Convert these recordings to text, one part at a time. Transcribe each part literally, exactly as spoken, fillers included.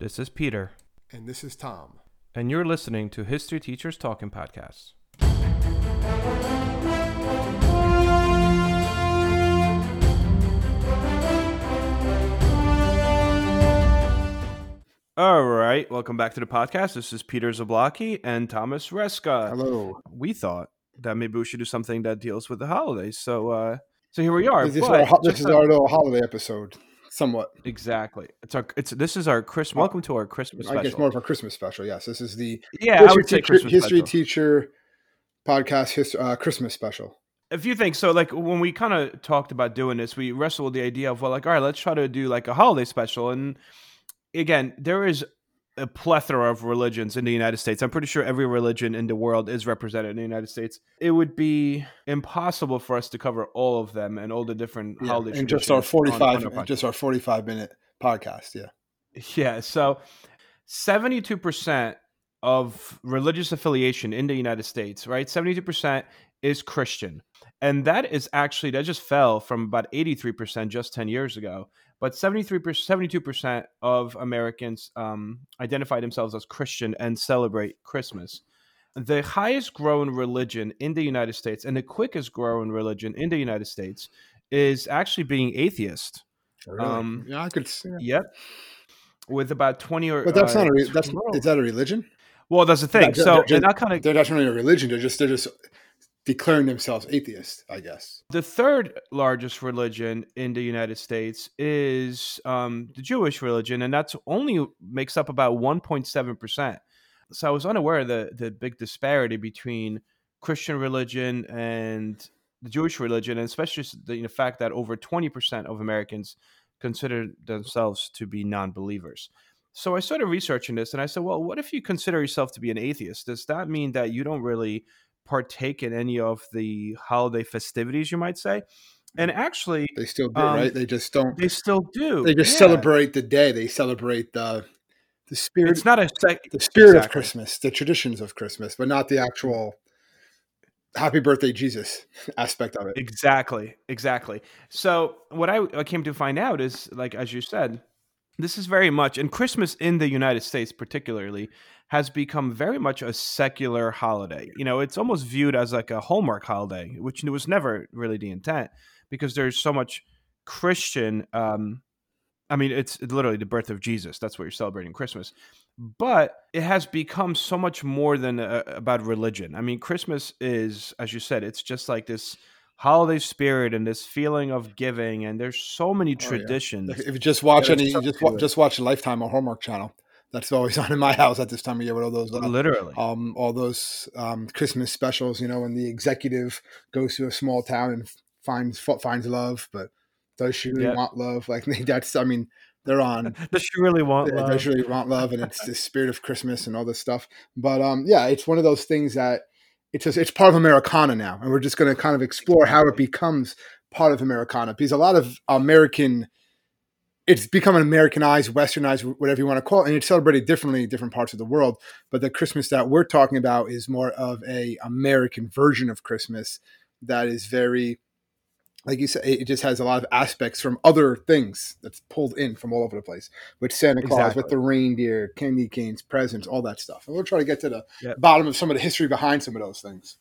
This is Peter. And this is Tom. And you're listening to History Teachers Talking Podcasts. All right, welcome back to the podcast. This is Peter Zablocki and Thomas Reska. Hello. We thought that maybe we should do something that deals with the holidays, so uh, so here we are. This, but, is, our, this is our little holiday episode, somewhat. Exactly. It's our. It's this is our Christmas. Well, welcome to our Christmas. I special. guess more of our Christmas special. Yes, this is the yeah. I would say teacher, history special. teacher podcast his, uh, Christmas special. If you think so, like when we kind of talked about doing this, we wrestled with the idea of well, like all right, let's try to do like a holiday special and. Again, there is a plethora of religions in the United States. I'm pretty sure every religion in the world is represented in the United States. It would be impossible for us to cover all of them and all the different yeah, holiday and traditions. Just our forty-five, on, on our just our forty-five minute podcast. Yeah, yeah. So, seventy-two percent of religious affiliation in the United States, right? seventy-two percent is Christian, and that is actually that just fell from about eighty-three percent just ten years ago. But seventy-three percent, seventy-two percent of Americans um, identify themselves as Christian and celebrate Christmas. The highest growing religion in the United States and the quickest growing religion in the United States is actually being atheist. Really? Um, yeah, I could see that. Yep. With about twenty or... But that's uh, not a... Re- that's not, is that a religion? Well, that's the thing. Not, so they're not kind of... They're not really a religion. They're just... They're just... declaring themselves atheists, I guess. The third largest religion in the United States is um, the Jewish religion, and that's only makes up about one point seven percent. So I was unaware of the, the big disparity between Christian religion and the Jewish religion, and especially the you know, fact that over twenty percent of Americans consider themselves to be non-believers. So I started researching this, and I said, well, what if you consider yourself to be an atheist? Does that mean that you don't really... partake in any of the holiday festivities, you might say, and actually they still do, um, right? They just don't. They still do. They just yeah. celebrate the day. They celebrate the the spirit. It's not a sec- the spirit exactly. of Christmas, the traditions of Christmas, but not the actual "Happy Birthday, Jesus" aspect of it. Exactly, exactly. So what I, I came to find out is, like as you said, this is very much, and Christmas in the United States particularly has become very much a secular holiday. You know, it's almost viewed as like a Hallmark holiday, which was never really the intent because there's so much Christian. Um, I mean, it's literally the birth of Jesus. That's what you're celebrating Christmas. But it has become so much more than a, about religion. I mean, Christmas is, as you said, it's just like this holiday spirit and this feeling of giving, and there's so many traditions. Oh, yeah. If you just watch yeah, any, so just wa- just watch Lifetime on Hallmark Channel. That's always on in my house at this time of year with all those uh, literally um, all those um, Christmas specials. You know, when the executive goes to a small town and finds finds love, but does she really yeah. want love? Like that's, I mean, they're on. Does she really want? They, love? Does she really want love? And it's the spirit of Christmas and all this stuff. But um, yeah, it's one of those things that. It's just, it's part of Americana now, and we're just going to kind of explore how it becomes part of Americana. Because a lot of American, it's become an Americanized, Westernized, whatever you want to call it, and it's celebrated differently in different parts of the world. But the Christmas that we're talking about is more of a American version of Christmas that is very, like you said, it just has a lot of aspects from other things that's pulled in from all over the place. With Santa Claus, exactly. with the reindeer, candy canes, presents, all that stuff. And we'll try to get to the yep. bottom of some of the history behind some of those things.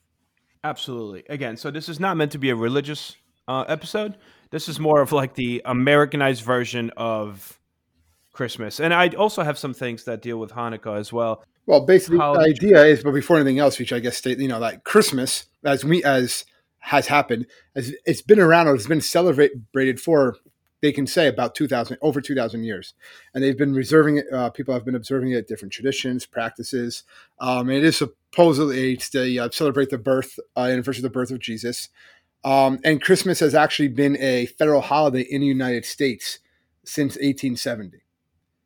Absolutely. Again, so this is not meant to be a religious uh, episode. This is more of like the Americanized version of Christmas. And I also have some things that deal with Hanukkah as well. Well, basically How- the idea is, but before anything else, which I guess, state, you know, like Christmas, as we, as... has happened as it's been around or it's been celebrated for, they can say about two thousand, over two thousand years. And they've been reserving it. Uh, people have been observing it, different traditions, practices. Um, and it is supposedly it's the uh, celebrate the birth uh, anniversary of the birth of Jesus. Um, and Christmas has actually been a federal holiday in the United States since eighteen seventy.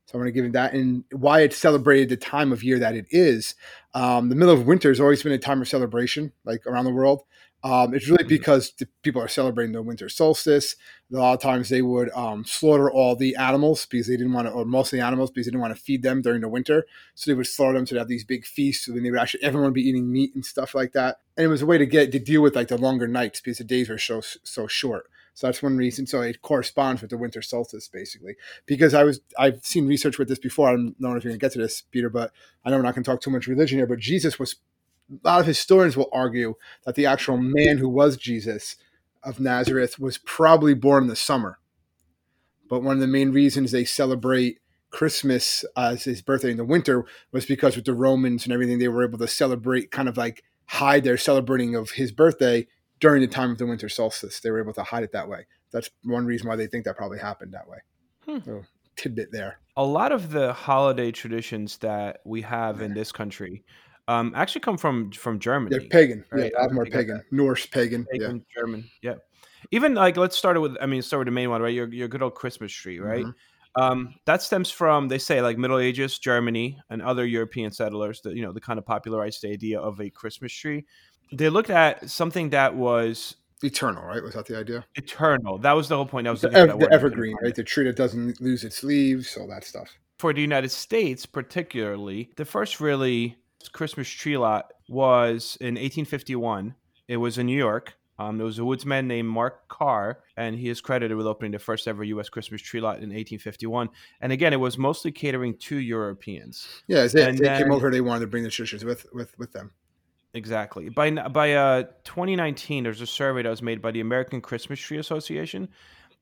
So I'm going to give you that and why it's celebrated the time of year that it is. Um, the middle of winter has always been a time of celebration, like around the world. Um, it's really because the people are celebrating the winter solstice. A lot of times they would um, slaughter all the animals because they didn't want to, or most of the animals because they didn't want to feed them during the winter. So they would slaughter them to have these big feasts. So then they would actually, everyone would be eating meat and stuff like that. And it was a way to get, to deal with like the longer nights because the days were so, so short. So that's one reason. So it corresponds with the winter solstice, basically, because I was, I've seen research with this before. I don't know if you're going to get to this, Peter, but I know we're not going to talk too much religion here, but Jesus was, a lot of historians will argue that the actual man who was Jesus of Nazareth was probably born in the summer. But one of the main reasons they celebrate Christmas as his birthday in the winter was because with the Romans and everything, they were able to celebrate, kind of like hide their celebrating of his birthday during the time of the winter solstice. They were able to hide it that way. That's one reason why they think that probably happened that way. Hmm. So, tidbit there. A lot of the holiday traditions that we have in this country um, actually come from, from Germany. They're pagan. Right? Yeah, a lot more pagan. That. Norse pagan. Pagan, yeah. German, yeah. Even like, let's start with, I mean, start with the main one, right? Your your good old Christmas tree, right? Mm-hmm. Um, that stems from, they say, like Middle Ages, Germany, and other European settlers that, you know, they kind of popularized the idea of a Christmas tree. They looked at something that was eternal, right? Was that the idea? Eternal. That was the whole point. That was the, ev- that the evergreen, right? The tree that doesn't lose its leaves, all that stuff. For the United States, particularly, the first really Christmas tree lot was in eighteen fifty-one. It was in New York. Um, there was a woodsman named Mark Carr, and he is credited with opening the first ever U S Christmas tree lot in eighteen fifty-one. And again, it was mostly catering to Europeans. Yeah, they, they then, came over. They wanted to bring the traditions with, with, with them. Exactly. By by uh, twenty nineteen, there's a survey that was made by the American Christmas Tree Association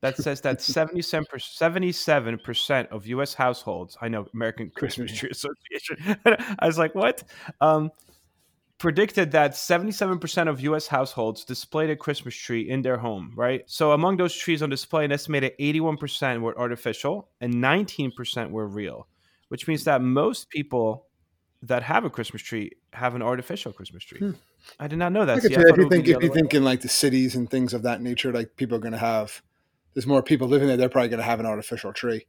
that says that seventy-seven percent of U S households, I know, American Christmas Tree Association. I was like, what? Um, predicted that seventy-seven percent of U S households displayed a Christmas tree in their home, right? So among those trees on display, an estimated eighty-one percent were artificial and nineteen percent were real, which means that most people that have a Christmas tree have an artificial Christmas tree. Hmm. I did not know that. See, if you think, if you think in like the cities and things of that nature, like people are going to have, there's more people living there, they're probably going to have an artificial tree.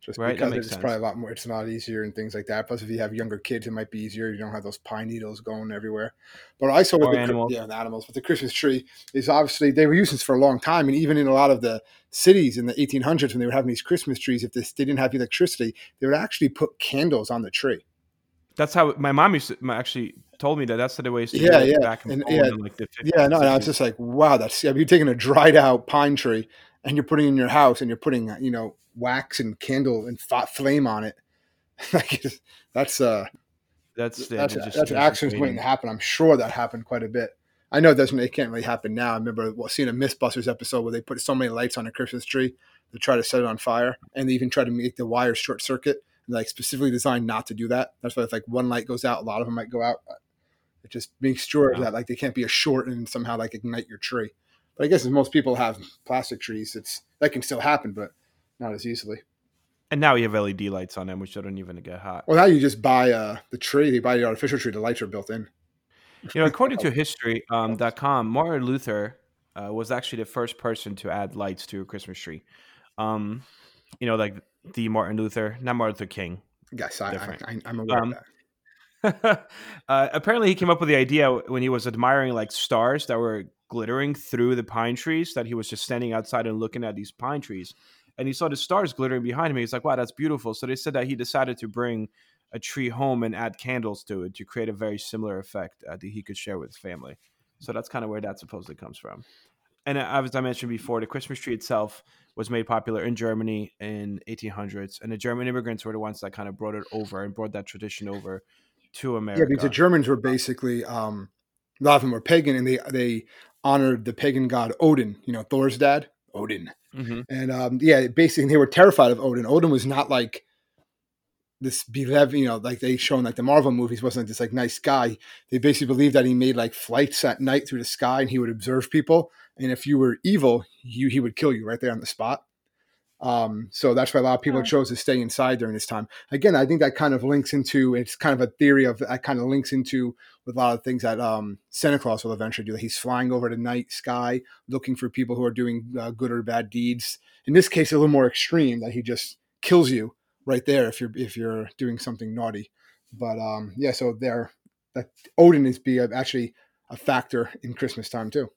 Just right, because it's sense. Probably a lot more, it's a lot easier and things like that. Plus, if you have younger kids, it might be easier. You don't have those pine needles going everywhere. But I saw with the animals. Yeah, and animals. But the Christmas tree is obviously, they were using this for a long time. And even in a lot of the cities in the eighteen hundreds, when they were having these Christmas trees, if this, they didn't have electricity, they would actually put candles on the tree. That's how my mom used to, actually told me that that's the way it's yeah, yeah. back and, and yeah, in like the fifties. Yeah, no, and I was just like, wow, that's, I mean, you're taking a dried out pine tree and you're putting it in your house and you're putting, you know, wax and candle and flame on it. Like that's, uh, that's, that's, that's, that's actions waiting to happen. I'm sure that happened quite a bit. I know it doesn't, it can't really happen now. I remember well, seeing a Mythbusters episode where they put so many lights on a Christmas tree to try to set it on fire. And they even try to make the wires short circuit. Like specifically designed not to do that. That's why if like one light goes out, a lot of them might go out. It just makes sure yeah. that like they can't be a short and somehow like ignite your tree. But I guess as most people have plastic trees, it's that can still happen, but not as easily. And now you have L E D lights on them, which don't even get hot. Well, now you just buy uh, the tree. You buy the artificial tree. The lights are built in. You know, according to history dot com, um, Martin Luther uh, was actually the first person to add lights to a Christmas tree. Um, you know, like. The Martin Luther, not Martin Luther King. Yes, I, I, I, I'm aware um, of that. uh, apparently, he came up with the idea when he was admiring like stars that were glittering through the pine trees, that he was just standing outside and looking at these pine trees. And he saw the stars glittering behind him. He's like, wow, that's beautiful. So they said that he decided to bring a tree home and add candles to it to create a very similar effect uh, that he could share with his family. So that's kind of where that supposedly comes from. And as I mentioned before, the Christmas tree itself was made popular in Germany in eighteen hundreds. And the German immigrants were the ones that kind of brought it over and brought that tradition over to America. Yeah, because the Germans were basically, um, a lot of them were pagan, and they they honored the pagan god Odin, you know, Thor's dad, Odin. Mm-hmm. And um, yeah, basically they were terrified of Odin. Odin was not like this beloved, you know, like they shown like the Marvel movies, wasn't like this like nice guy. They basically believed that he made like flights at night through the sky and he would observe people. And if you were evil, you he would kill you right there on the spot. Um, so that's why a lot of people chose to stay inside during this time. Again, I think that kind of links into, it's kind of a theory of, that kind of links into with a lot of things that um, Santa Claus will eventually do. He's flying over the night sky, looking for people who are doing uh, good or bad deeds. In this case, a little more extreme, that he just kills you right there if you're if you're doing something naughty. But um, yeah, so there, that Odin is be actually a factor in Christmas time too.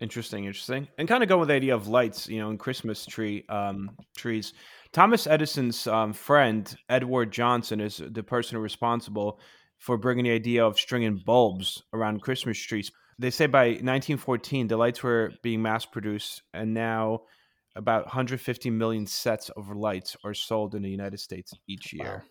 Interesting, interesting. And kind of going with the idea of lights, you know, and Christmas tree um, trees. Thomas Edison's um, friend, Edward Johnson, is the person responsible for bringing the idea of stringing bulbs around Christmas trees. They say by nineteen fourteen, the lights were being mass-produced, and now about one hundred fifty million sets of lights are sold in the United States each year.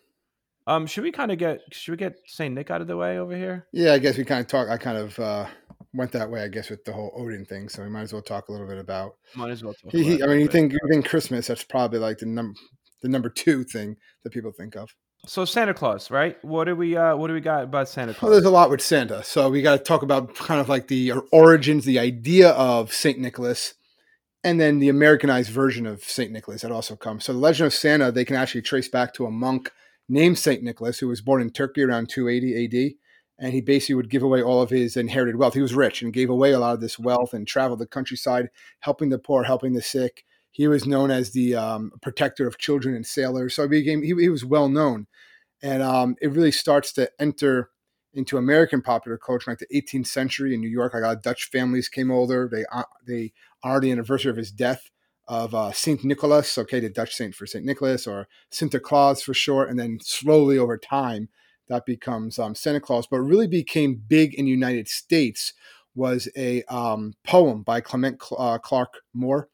Wow. Um, should we kind of get should we get Saint Nick out of the way over here? Yeah, I guess we kind of talk. I kind of uh, went that way, I guess, with the whole Odin thing. So we might as well talk a little bit about. Might as well. Talk he, he, about I mean, you think you think Christmas? That's probably like the number the number two thing that people think of. So Santa Claus, right? What do we uh, what do we got about Santa Claus? Well, there's a lot with Santa. So we got to talk about kind of like the origins, the idea of Saint Nicholas, and then the Americanized version of Saint Nicholas that also comes. So the legend of Santa, they can actually trace back to a monk named Saint Nicholas, who was born in Turkey around two eighty A D, and he basically would give away all of his inherited wealth. He was rich and gave away a lot of this wealth and traveled the countryside, helping the poor, helping the sick. He was known as the um, protector of children and sailors, so he became he, he was well known, and um, it really starts to enter into American popular culture in like the eighteenth century in New York. Like a lot of Dutch families came over. They uh, they honor the anniversary of his death of uh, Saint Nicholas, okay, the Dutch saint for Saint Nicholas, or Santa Claus for short, and then slowly over time that becomes um, Santa Claus. But really became big in the United States was a um, poem by Clement uh, Clarke Moore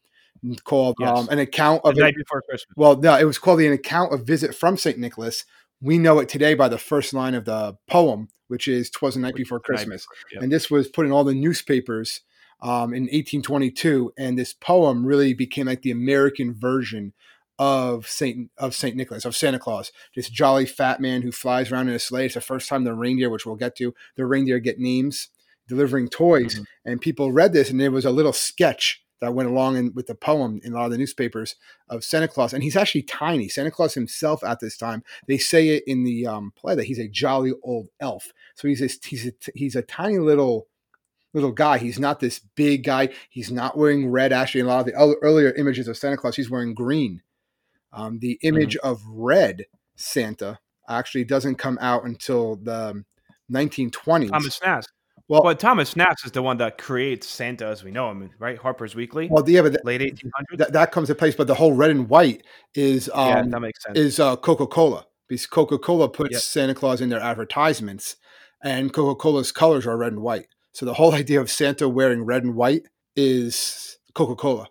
called yes. um, An Account of the Night Before Christmas. Well, no, it was called An Account of Visit from Saint Nicholas. We know it today by the first line of the poem, which is "Twas the Night Before Christmas." Yep. And this was put in all the newspapers Um, in eighteen twenty-two, and this poem really became like the American version of Saint of Saint Nicholas, of Santa Claus, this jolly fat man who flies around in a sleigh. It's the first time the reindeer, which we'll get to, the reindeer get names, delivering toys, mm-hmm. and people read this, and there was a little sketch that went along in, with the poem in a lot of the newspapers of Santa Claus, and he's actually tiny. Santa Claus himself at this time, they say it in the um, play that he's a jolly old elf. So he's this, he's a, he's a tiny little. little guy. He's not this big guy. He's not wearing red. Actually, in a lot of the earlier images of Santa Claus, he's wearing green. Um, the image mm-hmm. of red Santa actually doesn't come out until the nineteen twenties. Thomas Nast. Well, but Thomas Nast is the one that creates Santa as we know him, right? Harper's Weekly. Well, yeah, but the, late eighteen hundreds. That, that comes to place, but the whole red and white is um, yeah, that makes sense. Is uh, Coca-Cola, because Coca-Cola puts yep. Santa Claus in their advertisements, and Coca-Cola's colors are red and white. So the whole idea of Santa wearing red and white is Coca-Cola.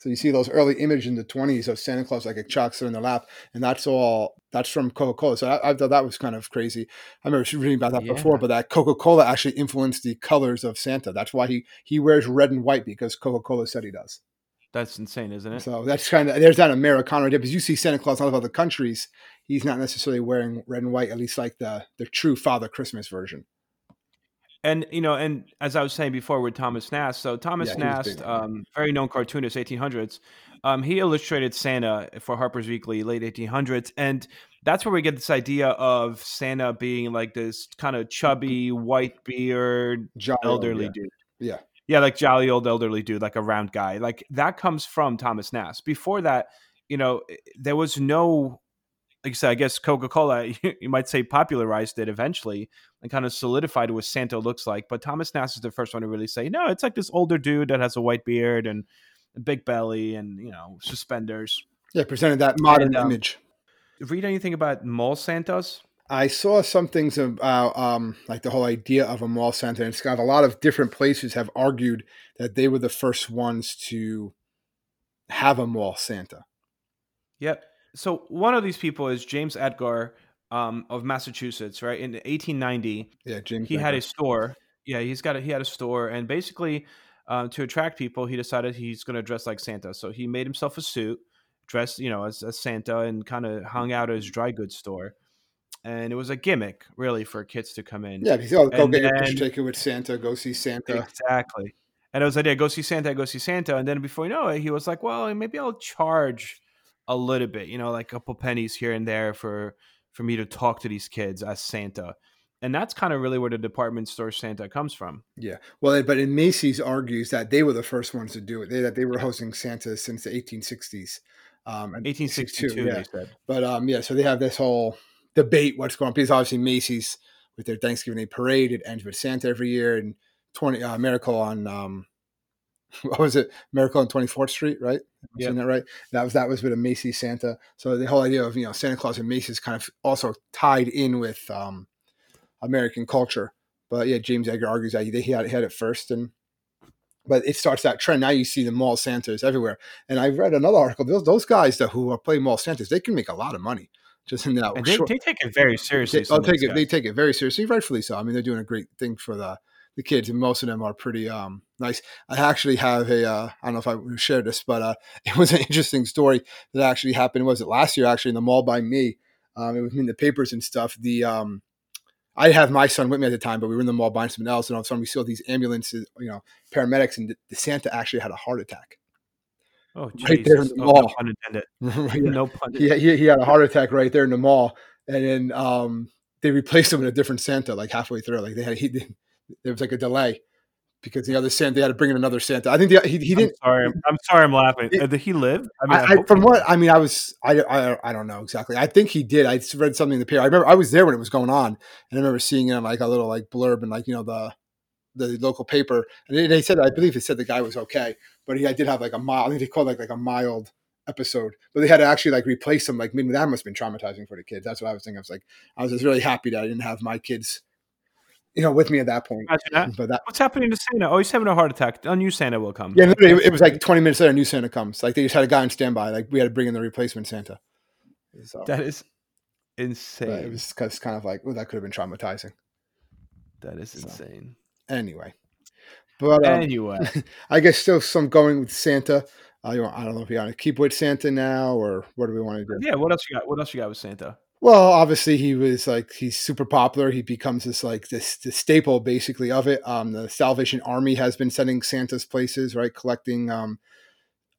So you see those early images in the twenties of Santa Claus like a chocolate in the lap, and that's all. That's from Coca-Cola. So I, I thought that was kind of crazy. I remember reading about that yeah. before, but that Coca-Cola actually influenced the colors of Santa. That's why he he wears red and white, because Coca-Cola said he does. That's insane, isn't it? So that's kind of there's that Americana idea, because you see Santa Claus in a lot of other countries. He's not necessarily wearing red and white, at least like the the true Father Christmas version. And, you know, and as I was saying before with Thomas Nast, so Thomas yeah, Nast, um, very known cartoonist, eighteen hundreds, um, he illustrated Santa for Harper's Weekly, late eighteen hundreds. And that's where we get this idea of Santa being like this kind of chubby, white beard, jolly, elderly yeah. dude. Yeah. Yeah, like jolly old elderly dude, like a round guy. Like that comes from Thomas Nast. Before that, you know, there was no... Like I said, I guess Coca-Cola, you might say, popularized it eventually and kind of solidified what Santa looks like. But Thomas Nast is the first one to really say, no, it's like this older dude that has a white beard and a big belly and, you know, suspenders. Yeah, presented that modern and, um, image. Read anything about mall Santas? I saw some things about um, like the whole idea of a mall Santa. And it's got a lot of different places have argued that they were the first ones to have a mall Santa. Yep. So one of these people is James Edgar um, of Massachusetts, right? In eighteen ninety, yeah, James he Edgar. had a store. Yeah, he's got a, he had a store, and basically uh, to attract people, he decided he's going to dress like Santa. So he made himself a suit, dressed, you know, as, as Santa, and kind of hung out at his dry goods store. And it was a gimmick, really, for kids to come in. Yeah, because oh, go and get then, your picture taken with Santa, go see Santa. Exactly. And it was the idea, go see Santa, go see Santa. And then before you know it, he was like, well, maybe I'll charge a little bit, you know, like a couple pennies here and there for, for me to talk to these kids as Santa. And that's kind of really where the department store Santa comes from. Yeah. Well, but in Macy's argues that they were the first ones to do it. They, that they were hosting Santa since the eighteen sixties. Um, eighteen sixty-two, yeah. They said. But um, yeah, so they have this whole debate what's going on, because obviously Macy's with their Thanksgiving Day parade, it ends with Santa every year, and twenty uh, Miracle on, um, what was it? Miracle on twenty-fourth street, right? Yep. Isn't that right? That was that was with a Macy's Santa. So the whole idea of, you know, Santa Claus and Macy's kind of also tied in with um, American culture But yeah, James Edgar argues that he had, had it first. And but it starts that trend. Now you see the mall Santas everywhere. And I read another article. Those, those guys that who are playing mall Santas, they can make a lot of money just in that. And they, short, they take it very seriously. They, take it, they take it very seriously, rightfully so. I mean, they're doing a great thing for the, the kids, and most of them are pretty um, nice. I actually have a, uh, I don't know if I shared this, but uh, it was an interesting story that actually happened. Was it last year, actually, in the mall by me? Um, it was in the papers and stuff. The, um, I have my son with me at the time, but we were in the mall buying something else, and all of a sudden we saw these ambulances, you know, paramedics, and the Santa actually had a heart attack. Oh, geez. Right there in the oh, mall. No pun intended. Right no pun intended. He, he, he had a heart attack right there in the mall, and then um, they replaced him with a different Santa like halfway through. Like they had, he didn't, there was like a delay because the other Santa, they had to bring in another Santa. I think the, he, he didn't. I'm sorry, I'm sorry, I'm laughing. It, did he live? I mean, I, I, I from what I mean, I was I, I I don't know exactly. I think he did. I read something in the paper. I remember I was there when it was going on, and I remember seeing him like a little like blurb and like you know the the local paper, and they said I believe it said the guy was okay, but he I did have like a mild. I think they called it like like a mild episode, but they had to actually like replace him. Like that must have been traumatizing for the kids. That's what I was thinking. I was like I was just really happy that I didn't have my kids, you know, with me at that point. That. But that, what's happening to Santa? Oh, he's having a heart attack. A new Santa will come. Yeah, literally, it was like twenty minutes later, a new Santa comes. Like they just had a guy on standby. Like we had to bring in the replacement Santa. So, that is insane. It was cause kind of like, oh, that could have been traumatizing. That is so, insane. Anyway, but um, anyway, I guess still some going with Santa. Uh, you want, I don't know if you want to keep with Santa now, or what do we want to do? Yeah, what else you got? What else you got with Santa? Well, obviously he was like, he's super popular. He becomes this like this, this staple basically of it. Um, the Salvation Army has been sending Santa's places, right? Collecting um,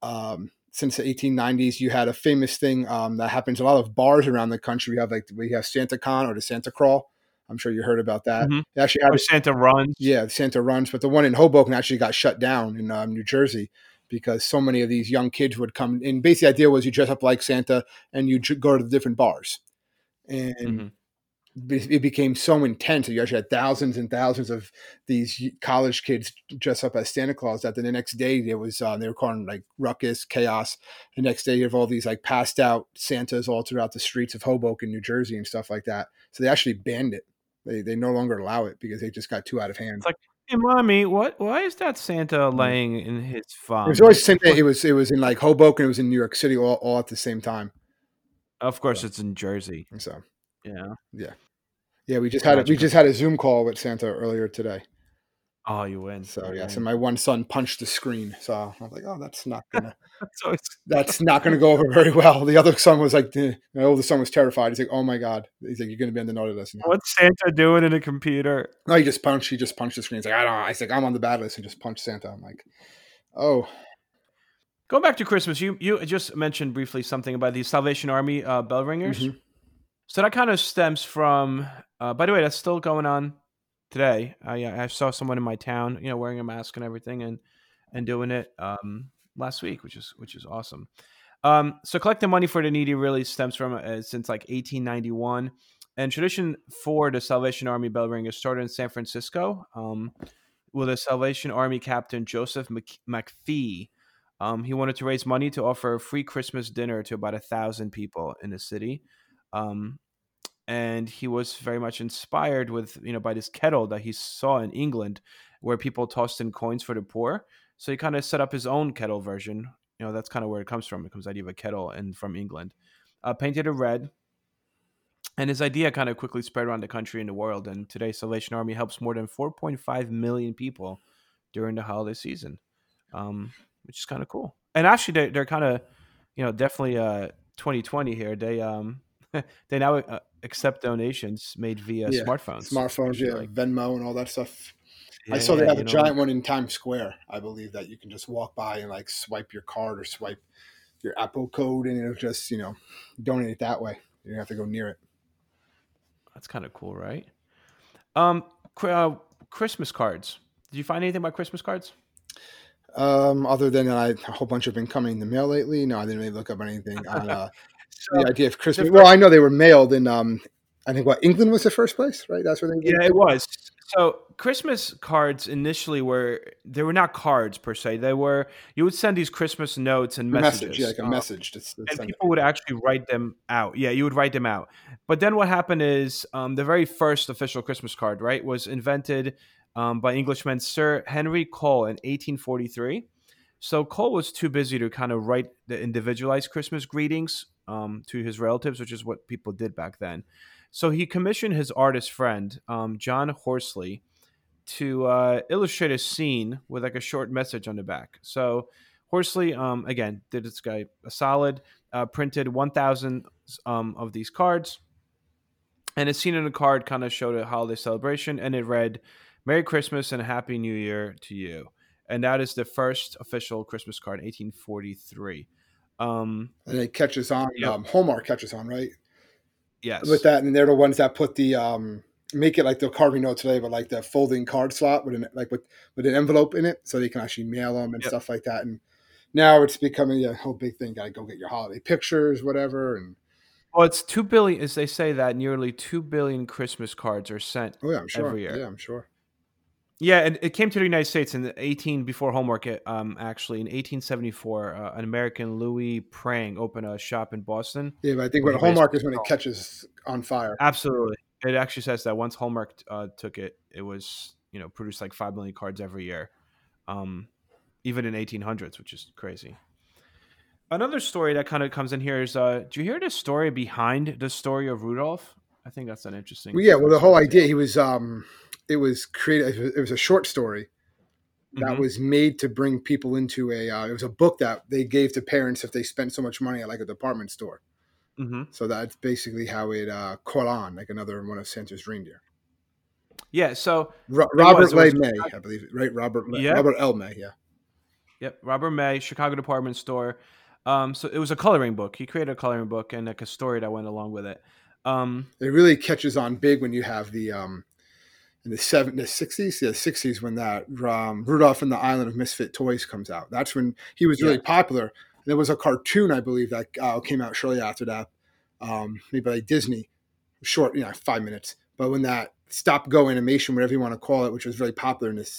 um, since the eighteen nineties, you had a famous thing um, that happens. A lot of bars around the country. We have like, we have SantaCon or the Santa Crawl. I'm sure you heard about that. Mm-hmm. They actually had or Santa Runs. Yeah, Santa Runs. But the one in Hoboken actually got shut down in um, New Jersey, because so many of these young kids would come. And basically the idea was you dress up like Santa and you go to the different bars. And mm-hmm. it became so intense that you actually had thousands and thousands of these college kids dressed up as Santa Claus. That then the next day there was uh, they were calling like ruckus, chaos. The next day you have all these like passed out Santas all throughout the streets of Hoboken, New Jersey, and stuff like that. So they actually banned it. They they no longer allow it because they just got too out of hand. It's like, hey, mommy, what? Why is that Santa laying in his farm? It was always the same day. It was it was in like Hoboken. It was in New York City, all, all at the same time. Of course, so, it's in Jersey. So, yeah, yeah, yeah. We just had a, we just had a Zoom call with Santa earlier today. Oh, you win! So yeah, so my one son punched the screen. So I was like, oh, that's not gonna, so that's not gonna go over very well. The other son was like, Duh. My oldest son was terrified. He's like, oh my god! He's like, you're gonna be on the naughty list. Now. What's Santa doing in a computer? No, he just punched. He just punched the screen. He's like, I don't know. I was like, I'm on the bad list and just punched Santa. I'm like, oh. Going back to Christmas, you, you just mentioned briefly something about the Salvation Army uh, bell ringers. Mm-hmm. So that kind of stems from, uh, by the way, that's still going on today. I, I saw someone in my town, you know, wearing a mask and everything and, and doing it um, last week, which is, which is awesome. Um, so collecting money for the needy really stems from uh, since like eighteen ninety-one, and tradition for the Salvation Army bell ringers started in San Francisco um, with a Salvation Army captain, Joseph McPhee. Um, he wanted to raise money to offer a free Christmas dinner to about a thousand people in the city. Um, and he was very much inspired with, you know, by this kettle that he saw in England where people tossed in coins for the poor. So he kind of set up his own kettle version. You know, that's kind of where it comes from. It comes out of a kettle and from England, uh, painted it red. And his idea kind of quickly spread around the country and the world. And today, Salvation Army helps more than four point five million people during the holiday season. Um, Which is kind of cool. And actually, they're, they're kind of, you know, definitely uh, twenty twenty here. They um they now uh, accept donations made via yeah, smartphones. Smartphones, yeah, like Venmo and all that stuff. Yeah, I saw they have a know, giant one in Times Square, I believe, that you can just walk by and, like, swipe your card or swipe your Apple code, and it'll just, you know, donate that way. You don't have to go near it. That's kind of cool, right? Um, uh, Christmas cards. Did you find anything about Christmas cards? Um, other than I, a whole bunch have been coming in the mail lately. No, I didn't really look up anything on uh, so, the idea of Christmas. Well, I know they were mailed in, um, I think what England was the first place, right? That's where they. Yeah, it was. So Christmas cards initially were, they were not cards per se. They were, you would send these Christmas notes and messages. Message, yeah, like a um, message. To, to and people it. would actually write them out. Yeah, you would write them out. But then what happened is um, the very first official Christmas card, right, was invented um, by Englishman Sir Henry Cole in eighteen forty-three. So Cole was too busy to kind of write the individualized Christmas greetings um, to his relatives, which is what people did back then. So he commissioned his artist friend, um, John Horsley, to uh, illustrate a scene with like a short message on the back. So Horsley, um, again, did this guy a solid, uh, printed one thousand um, of these cards. And a scene in the card kind of showed a holiday celebration, and it read, "Merry Christmas and Happy New Year to you." And that is the first official Christmas card, eighteen forty-three. Um, and it catches on, yeah. um, Hallmark catches on, right? Yes. With that, and they're the ones that put the um, make it like the card we know today, but like the folding card slot with an like with, with an envelope in it, so they can actually mail them and yep. stuff like that. And now it's becoming a whole big thing. Gotta go get your holiday pictures, whatever. And well, it's two billion, as they say that nearly two billion Christmas cards are sent. Oh yeah, I'm sure. Every year. Yeah, I'm sure. Yeah, and it came to the United States in the eighteen before Hallmark. Um, actually, in eighteen seventy-four, uh, an American Louis Prang opened a shop in Boston. Yeah, but I think when Hallmark is when it catches on fire. Absolutely, it actually says that once Hallmark uh, took it, it was you know produced like five million cards every year, um, even in eighteen hundreds, which is crazy. Another story that kind of comes in here is: uh, do you hear the story behind the story of Rudolph? I think that's an interesting. Well, yeah, well, the whole idea he was. Um... It was created. It was a short story that mm-hmm. was made to bring people into a. Uh, it was a book that they gave to parents if they spent so much money at like a department store. Mm-hmm. So that's basically how it uh, caught on, like another one of Santa's reindeer. Yeah. So Ro- Robert L. May, I believe, right? Robert. Yeah. Robert L. May. Yeah. Yep. Robert May, Chicago department store. Um, so it was a coloring book. He created a coloring book and like a story that went along with it. Um, it really catches on big when you have the. Um, In the seven, the sixties, yeah, sixties when that um, Rudolph and the Island of Misfit Toys comes out. That's when he was really yeah. popular. And there was a cartoon, I believe, that uh, came out shortly after that, um, made by Disney, short, you know, five minutes. But when that stop-go animation, whatever you want to call it, which was really popular in the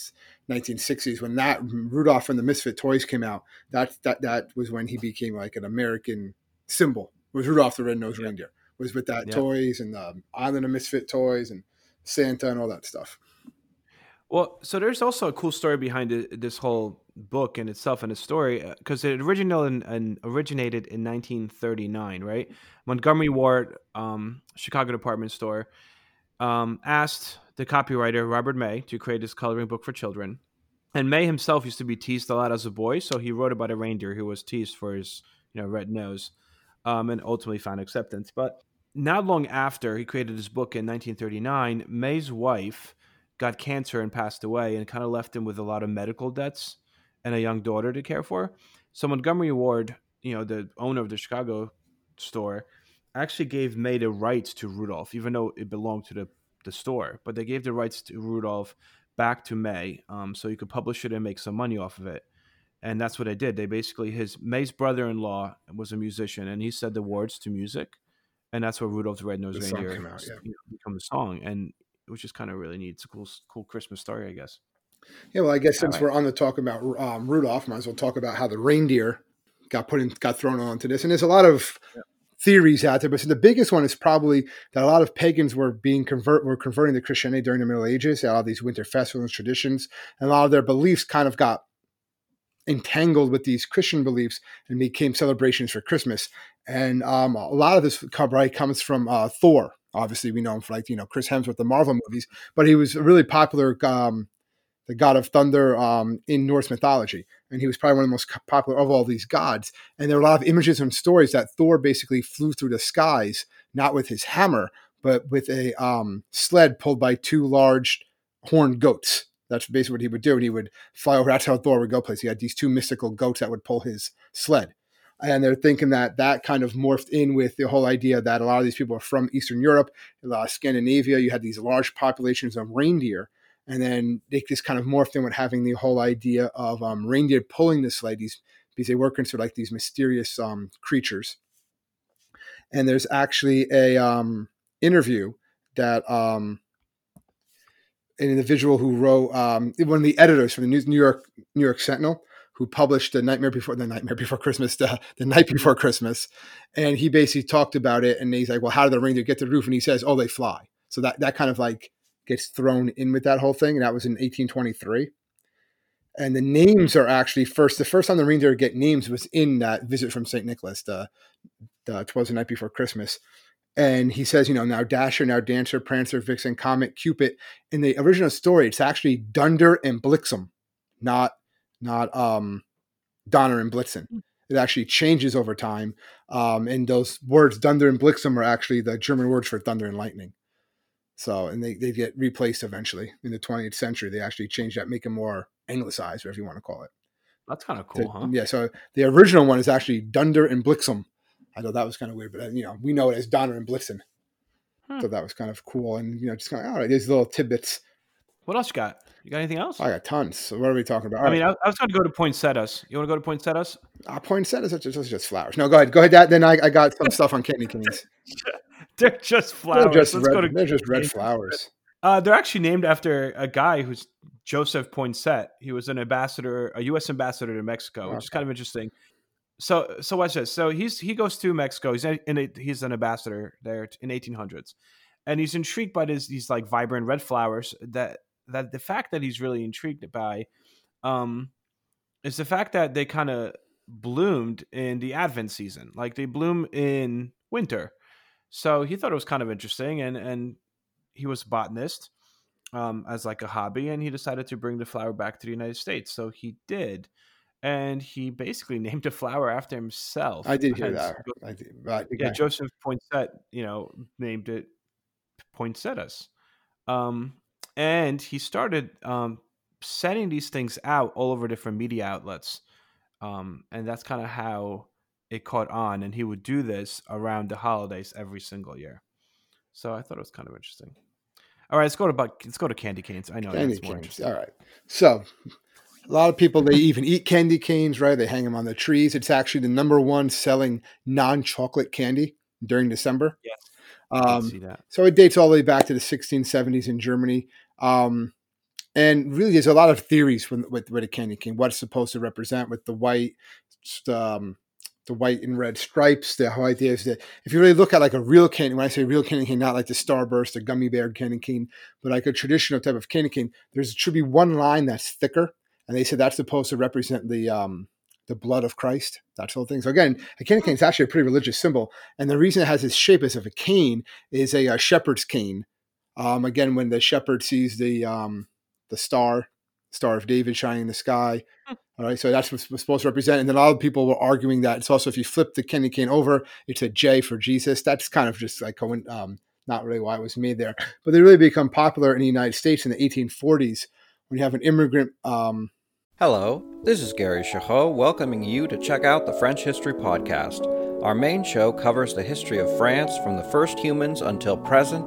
nineteen sixties, when that Rudolph and the Misfit Toys came out, that that that was when he became like an American symbol. It was Rudolph the Red-Nosed yeah. Reindeer. It was with that yeah. toys and the Island of Misfit Toys and Santa and all that stuff. Well, so there's also a cool story behind it, this whole book in itself and its story, because it original in, in, originated in nineteen thirty-nine, right? Montgomery Ward, um, Chicago department store, um, asked the copywriter, Robert May, to create this coloring book for children. And May himself used to be teased a lot as a boy, so he wrote about a reindeer who was teased for his you know, red nose um, and ultimately found acceptance. But not long after he created his book in nineteen thirty-nine, May's wife got cancer and passed away and kind of left him with a lot of medical debts and a young daughter to care for. So Montgomery Ward, you know, the owner of the Chicago store, actually gave May the rights to Rudolph, even though it belonged to the, the store. But they gave the rights to Rudolph back to May um, so he could publish it and make some money off of it. And that's what they did. They basically, his May's brother-in-law was a musician, and he said the words to music. And that's where Rudolph the Red-Nosed Reindeer came out, yeah. you know, become a song, and which is kind of really neat. It's a cool, cool Christmas story, I guess. Yeah, well, I guess since right. we're on the talk about um, Rudolph, might as well talk about how the reindeer got put in, got thrown onto this. And there's a lot of yeah. theories out there, but so the biggest one is probably that a lot of pagans were being convert were converting to Christianity during the Middle Ages. They had all these winter festivals, traditions, and a lot of their beliefs kind of got entangled with these Christian beliefs and became celebrations for Christmas. And um, a lot of this right, comes from uh, Thor. Obviously, we know him for like, you know, Chris Hemsworth, the Marvel movies, but he was a really popular, um, the god of thunder um, in Norse mythology. And he was probably one of the most popular of all these gods. And there are a lot of images and stories that Thor basically flew through the skies, not with his hammer, but with a um, sled pulled by two large horned goats. That's basically what he would do. And he would fly over. That's how Thor would go places. He had these two mystical goats that would pull his sled. And they're thinking that that kind of morphed in with the whole idea that a lot of these people are from Eastern Europe, uh, Scandinavia. You had these large populations of reindeer. And then they just kind of morphed in with having the whole idea of um, reindeer pulling the sled. These, because they were considered like these mysterious um, creatures. And there's actually a um, interview that... Um, an individual who wrote um, one of the editors from the New York New York Sentinel, who published the Nightmare Before the Nightmare Before Christmas, the, the Night Before Christmas, and he basically talked about it. And he's like, "Well, how did the reindeer get to the roof?" And he says, "Oh, they fly." So that that kind of like gets thrown in with that whole thing. And that was in eighteen twenty-three. And the names are actually first. The first time the reindeer get names was in that visit from Saint Nicholas, the, the Twas the Night Before Christmas. And he says, you know, now Dasher, now Dancer, Prancer, Vixen, Comet, Cupid. In the original story, it's actually Dunder and Blixen, not not um, Donner and Blitzen. It actually changes over time. Um, and those words, Dunder and Blixen, are actually the German words for thunder and lightning. So, and they, they get replaced eventually in the twentieth century. They actually change that, make it more anglicized, whatever you want to call it. That's kind of cool, so, huh? Yeah, so the original one is actually Dunder and Blixen. I thought that was kind of weird, but you know, we know it as Donner and Blitzen. Hmm. So that was kind of cool. And, you know, just kind of, all right, these little tidbits. What else you got? You got anything else? I got tons. So what are we talking about? All I mean, right. I was going to go to poinsettias. You want to go to poinsettias? Uh, poinsettias are just, are just flowers. No, go ahead. Go ahead. That, then I, I got some stuff on candy canes. They're just flowers. They're just, Let's red, go to they're just red flowers. Uh, they're actually named after a guy who's Joseph Poinsett. He was an ambassador, a U S ambassador to Mexico, okay. Which is kind of interesting. So, so watch this. So he's he goes to Mexico. He's in a, he's an ambassador there in eighteen hundreds, and he's intrigued by this, these like vibrant red flowers. That that the fact that he's really intrigued by, um, is the fact that they kind of bloomed in the Advent season. Like they bloom in winter. So he thought it was kind of interesting, and and he was a botanist, um, as like a hobby, and he decided to bring the flower back to the United States. So he did. And he basically named a flower after himself. I did hear that. I did. Right. Okay. Yeah, Joseph Poinsett, you know, named it poinsettias. Um, and he started um, sending these things out all over different media outlets. Um, and that's kind of how it caught on. And he would do this around the holidays every single year. So I thought it was kind of interesting. All right, let's go to, let's go to candy canes. I know candy that's more canes. Interesting. All right. So... a lot of people, they even eat candy canes, right? They hang them on the trees. It's actually the number one selling non-chocolate candy during December. Yes, um, I see that. So it dates all the way back to the sixteen seventies in Germany. Um, and really, there's a lot of theories with, with, with a candy cane, what it's supposed to represent with the white um, the white and red stripes. The whole idea is that if you really look at like a real candy, when I say real candy cane, not like the Starburst, the gummy bear candy cane, but like a traditional type of candy cane, there should be one line that's thicker. And they said that's supposed to represent the um, the blood of Christ, that sort of thing. So again, a candy cane is actually a pretty religious symbol. And the reason it has this shape as of a cane is a, a shepherd's cane. Um, again, when the shepherd sees the um, the star, Star of David shining in the sky. All right, so that's what's supposed to represent. And then a lot of people were arguing that it's also, if you flip the candy cane over, it's a J for Jesus. That's kind of just like um, not really why it was made there. But they really become popular in the United States in the eighteen forties when you have an immigrant... Um, Hello, this is Gary Chahot welcoming you to check out the French History Podcast. Our main show covers the history of France from the first humans until present.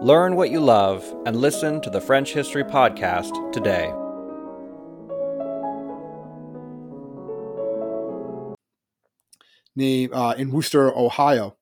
Learn what you love and listen to the French History Podcast today. Name uh, in Wooster, Ohio,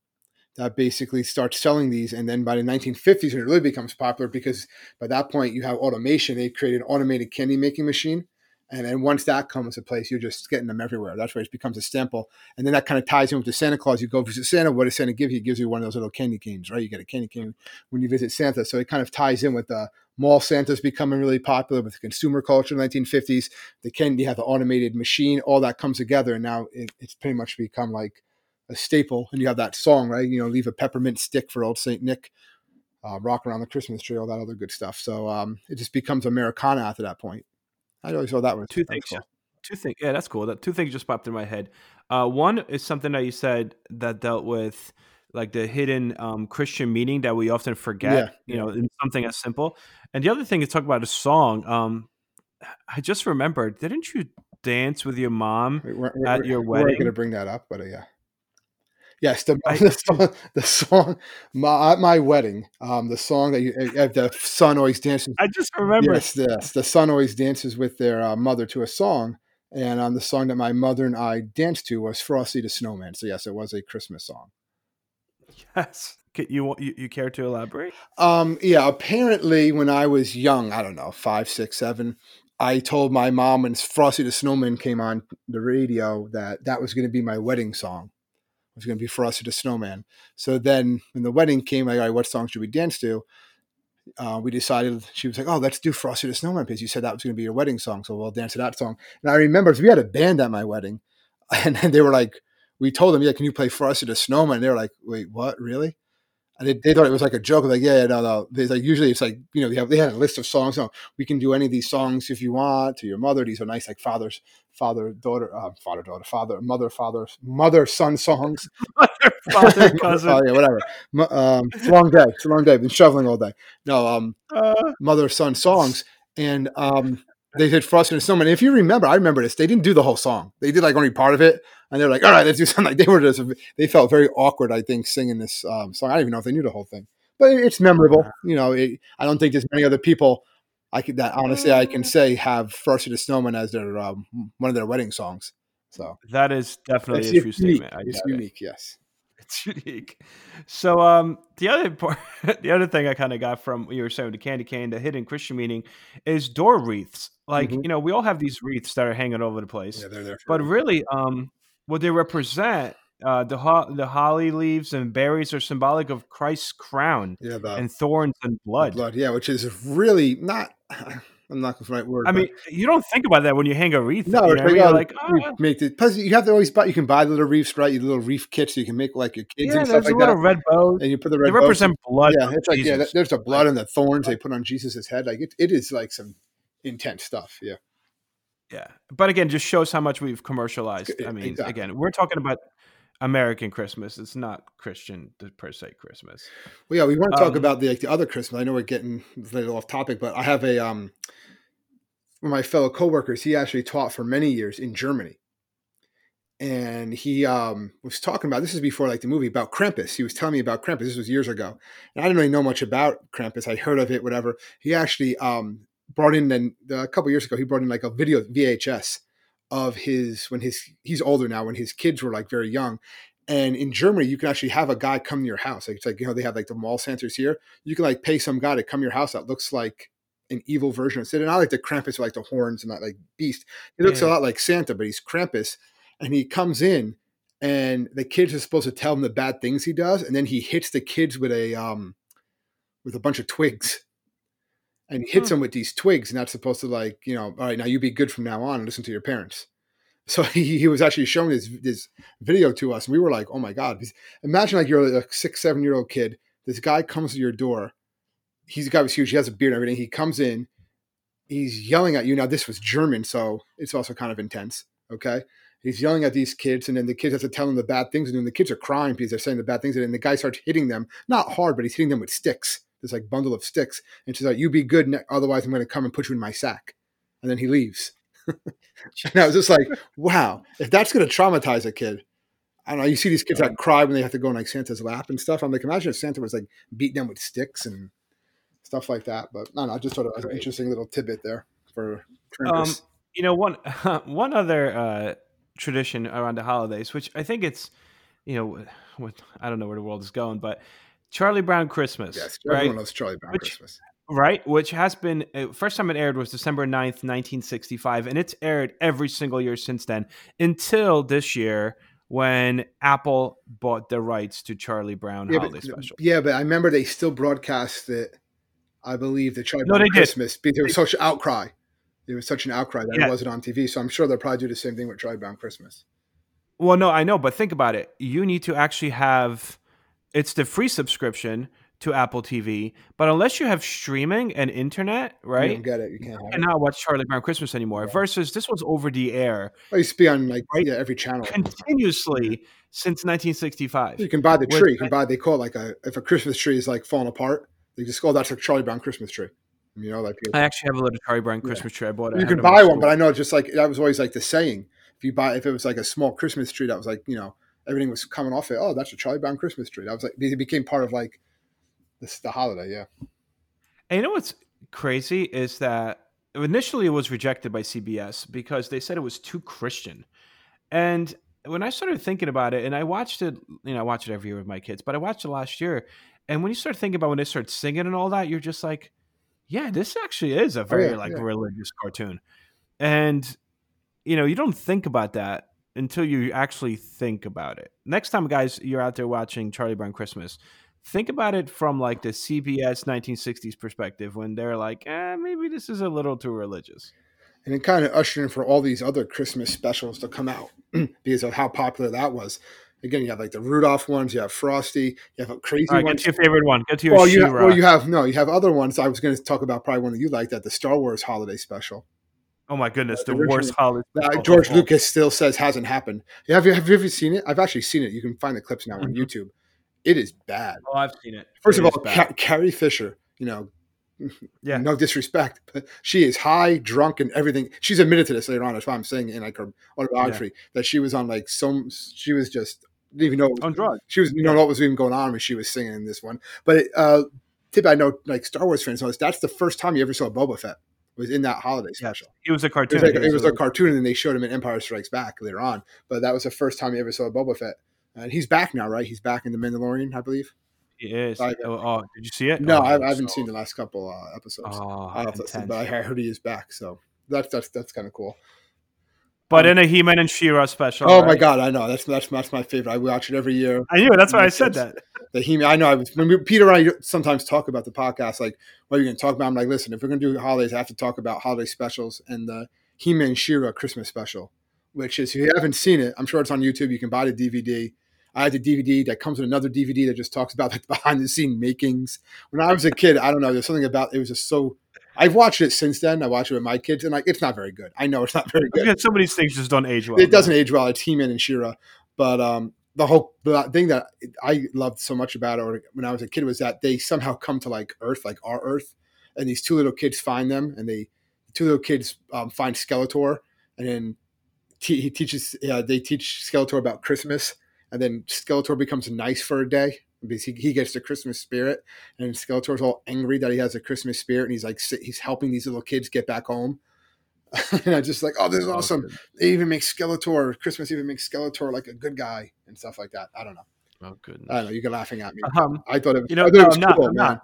that basically starts selling these. And then by the nineteen fifties, it really becomes popular because by that point you have automation. They've created an automated candy making machine. And then once that comes to place, you're just getting them everywhere. That's where it becomes a staple. And then that kind of ties in with the Santa Claus. You go visit Santa, what does Santa give you? He gives you one of those little candy canes, right? You get a candy cane when you visit Santa. So it kind of ties in with the mall Santas becoming really popular with the consumer culture in the nineteen fifties. The candy, you have the automated machine, all that comes together. And now it, it's pretty much become like a staple. And you have that song, right? You know, leave a peppermint stick for old Saint Nick, uh, rock around the Christmas tree, all that other good stuff. So um, it just becomes Americana after that point. I always thought that was two things. Cool. Yeah. Two things. Yeah, that's cool. That two things just popped in my head. Uh, one is something that you said that dealt with like the hidden um, Christian meaning that we often forget. Yeah. You know, in something as simple. And the other thing is talk about a song. Um, I just remembered, didn't you dance with your mom we're, we're, at your wedding? We were going to bring that up, but uh, yeah. Yes, the, I, the song, the song my, at my wedding, um, the song that you, uh, the son always dances. I just remember. Yes, yes, the son always dances with their uh, mother to a song. And on the song that my mother and I danced to was Frosty the Snowman. So, yes, it was a Christmas song. Yes. You, you, you care to elaborate? Um, yeah. Apparently, when I was young, I don't know, five, six, seven, I told my mom when Frosty the Snowman came on the radio that that was going to be my wedding song. It was going to be Frosty the Snowman. So then when the wedding came, like, all right, what song should we dance to? Uh, we decided, she was like, oh, let's do Frosty the Snowman because you said that was going to be your wedding song, so we'll dance to that song. And I remember we had a band at my wedding, and then they were like, we told them, yeah, can you play Frosty the Snowman? And they were like, wait, what, really? And they, they thought it was like a joke. Like, yeah, yeah, no, no. They, like, usually it's like, you know, they, have, they had a list of songs. So we can do any of these songs if you want to your mother. These are nice, like father's, father, daughter, uh, father, daughter, father, mother, father, mother, son songs. Mother, father, cousin. Oh, yeah, whatever. Um, it's a long day. It's a long day. I've been shoveling all day. No, um, uh, mother, son songs. And um, they did Frosty and Snowman. And if you remember, I remember this. They didn't do the whole song. They did like only part of it. And they're like, all right, let's do something. They were just, they felt very awkward, I think, singing this um, song. I don't even know if they knew the whole thing, but it's memorable. You know, it, I don't think there's many other people I could, that honestly I can say have Frosty the Snowman as their um, one of their wedding songs. So that is definitely it's a true unique. statement. I it's unique, it. yes. It's unique. So um, the other part, the other thing I kind of got from what you were saying with the candy cane, the hidden Christian meaning, is door wreaths. Like mm-hmm. you know, we all have these wreaths that are hanging over the place. Yeah, they're there. But really, um. What they represent, uh, the ho- the holly leaves and berries are symbolic of Christ's crown yeah, and thorns and blood. Blood, yeah, which is really not, I'm not the right word. I mean, you don't think about that when you hang a wreath. No, you know? You're all, like, oh. Make it, plus you have to always buy, you can buy the little wreaths, right? Your little wreath kits so you can make like your kids yeah, and stuff like that. Yeah, there's a little red bow. And you put the red They represent bow. blood. Yeah, it's like, yeah, there's the blood and the thorns they put on Jesus' head. Like it, it is like some intense stuff, yeah. Yeah, but again, just shows how much we've commercialized. I mean, exactly. again, we're talking about American Christmas. It's not Christian per se Christmas. Well, yeah, we want to talk um, about the like, the other Christmas. I know we're getting a little off topic, but I have a um, one of my fellow coworkers. He actually taught for many years in Germany, and he um, was talking about this is before like the movie about Krampus. He was telling me about Krampus. This was years ago, and I didn't really know much about Krampus. I heard of it, whatever. He actually. Um, brought in and a couple of years ago, he brought in like a video V H S of his, when his, he's older now, when his kids were like very young. And in Germany, you can actually have a guy come to your house. Like it's like, you know, they have like the mall centers here. You can like pay some guy to come to your house that looks like an evil version of Santa. Not like the Krampus or like the horns and that like beast. He looks yeah. a lot like Santa, but he's Krampus. And he comes in and the kids are supposed to tell him the bad things he does. And then he hits the kids with a, um, with a bunch of twigs. And hits them with these twigs, and that's supposed to like, you know, all right, now you be good from now on and listen to your parents. So he, he was actually showing this this video to us, and we were like, oh my God. Imagine like you're a six, seven-year-old kid. This guy comes to your door. He's a guy who's huge. He has a beard and everything. He comes in. He's yelling at you. Now, this was German, so it's also kind of intense, okay? He's yelling at these kids, and then the kids have to tell them the bad things. And then the kids are crying because they're saying the bad things. And then the guy starts hitting them. Not hard, but he's hitting them with sticks. This like bundle of sticks, and she's like, "You be good, otherwise I'm going to come and put you in my sack." And then he leaves. And I was just like, "Wow, if that's going to traumatize a kid, I don't know." You see these kids that cry when they have to go in like Santa's lap and stuff. I'm like, imagine if Santa was like beating them with sticks and stuff like that. But no, no, I just thought it was an interesting little tidbit there for um, you know one uh, one other uh, tradition around the holidays, which I think it's you know, with, I don't know where the world is going, but. Charlie Brown Christmas. Yes, everyone right? loves Charlie Brown Which, Christmas. Right, which has been, first time it aired was December ninth, nineteen sixty-five, and it's aired every single year since then, until this year when Apple bought the rights to Charlie Brown yeah, Holiday but, Special. Yeah, but I remember they still broadcast it, I believe, the Charlie no, Brown Christmas, did. because there was such an outcry. There was such an outcry that yeah. it wasn't on T V, so I'm sure they'll probably do the same thing with Charlie Brown Christmas. Well, no, I know, but think about it. You need to actually have... It's the free subscription to Apple T V, but unless you have streaming and internet, right? You don't get it. You can't. You cannot watch Charlie Brown Christmas anymore. Yeah. Versus this was over the air. Well, it used to be on like right? yeah, every channel continuously yeah. since nineteen sixty-five. You can buy the tree. With, you can buy. They call it like a if a Christmas tree is like falling apart, they just call that's a Charlie Brown Christmas tree. You know, like I actually have a Literary Brand Christmas yeah. tree. I bought it. You can buy one, school. But I know just like that was always like the saying. If you buy, if it was like a small Christmas tree, that was like, you know, everything was coming off it. Oh, that's a Charlie Brown Christmas tree. That was like it became part of like this the holiday. Yeah. And you know what's crazy is that initially it was rejected by C B S because they said it was too Christian. And when I started thinking about it, and I watched it, you know, I watch it every year with my kids, but I watched it last year. And when you start thinking about when they start singing and all that, you're just like, yeah, this actually is a very oh, yeah, like yeah. religious cartoon. And, you know, you don't think about that until you actually think about it. Next time, guys, you're out there watching Charlie Brown Christmas, think about it from like the C B S nineteen sixties perspective when they're like, eh, maybe this is a little too religious. And it kind of ushered in for all these other Christmas specials to come out because of how popular that was. Again, you have like the Rudolph ones, you have Frosty, you have a crazy one. All right, ones. Get to your favorite one. Get to your well, you have, well, you have no, you have other ones. I was going to talk about probably one that you liked, that the Star Wars holiday special. Oh my goodness, uh, the, the worst holiday special. Uh, George Lucas still says hasn't happened. Have you, have you ever seen it? I've actually seen it. You can find the clips now mm-hmm. on YouTube. It is bad. Oh, I've seen it. First it of all, Ca- Carrie Fisher, you know, yeah, no disrespect, but she is high, drunk, and everything. She's admitted to this later on. That's why I'm saying in like her autobiography yeah. that she was on like some. She was just didn't even know it was, on drugs. She was you yeah. know what was even going on when she was singing in this one. But uh, tip I know, like Star Wars fans know, that's the first time you ever saw Boba Fett was in that holiday special. Yeah. It was a cartoon. It was, like, it was a cartoon, and then they showed him in Empire Strikes Back later on. But that was the first time you ever saw Boba Fett, and he's back now, right? He's back in The Mandalorian, I believe. He is. Oh, oh, did you see it? No, oh, I, I haven't so. seen the last couple uh, episodes. Oh, I have listen, but I heard he is back, so that's that's that's kind of cool. But um, in a He-Man and She-Ra special. Oh right? My god, I know that's that's that's my favorite. I watch it every year. I knew that's why I said that. The He-Man, I know. I was, when we, Peter and I sometimes talk about the podcast, like what are you going to talk about? I'm like, listen, if we're going to do holidays, I have to talk about holiday specials and the He-Man and She-Ra Christmas special, which is if you haven't seen it, I'm sure it's on YouTube. You can buy the D V D. I had the D V D that comes with another D V D that just talks about like behind the scene makings. When I was a kid, I don't know. There's something about it was just so. I've watched it since then. I watch it with my kids, and like it's not very good. I know it's not very good. Yeah, some of these things just don't age well. It no. doesn't age well. It's He-Man and She-Ra, but um, the whole the thing that I loved so much about it when I was a kid was that they somehow come to like Earth, like our Earth, and these two little kids find them, and they two little kids um, find Skeletor, and then t- he teaches. Uh, they teach Skeletor about Christmas. And then Skeletor becomes nice for a day because he, he gets the Christmas spirit. And Skeletor's all angry that he has a Christmas spirit. And he's like, he's helping these little kids get back home. And I'm just like, oh, this is awesome. They even make Skeletor, Christmas even makes Skeletor like a good guy and stuff like that. I don't know. Oh, goodness. I don't know. You're laughing at me. Um, I thought it was, you know, I thought it was no, cool, not, man. Not.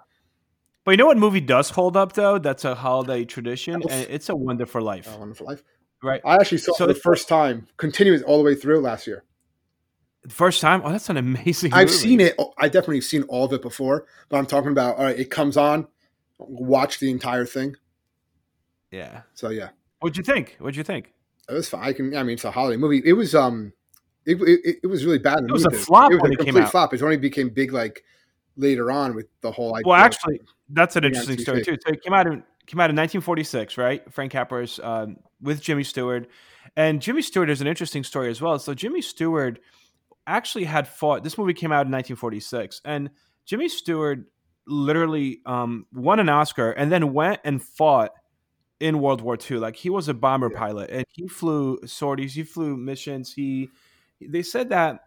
But you know what movie does hold up, though? That's a holiday tradition. Oh, and It's a Wonderful Life. A Wonderful Life. Right. I actually saw so it for the first time, continuing all the way through last year. First time? Oh, that's an amazing movie. I've seen it. I definitely have seen all of it before, but I'm talking about, all right, it comes on, watch the entire thing. Yeah. So, yeah. What'd you think? What'd you think? It was fine. I can, I mean, it's a holiday movie. It was, um, it, it, it was really bad. It was a flop when it came out. It was a complete flop. It only became big, like, later on with the whole idea. Well, actually, that's an interesting story, too. So, it came out in, came out in nineteen forty-six, right? Frank Capra's um, with Jimmy Stewart. And Jimmy Stewart is an interesting story as well. So, Jimmy Stewart actually had fought. This movie came out in nineteen forty-six, and Jimmy Stewart literally um, won an Oscar and then went and fought in World War Two. Like he was a bomber yeah. pilot, and he flew sorties, he flew missions. He, they said that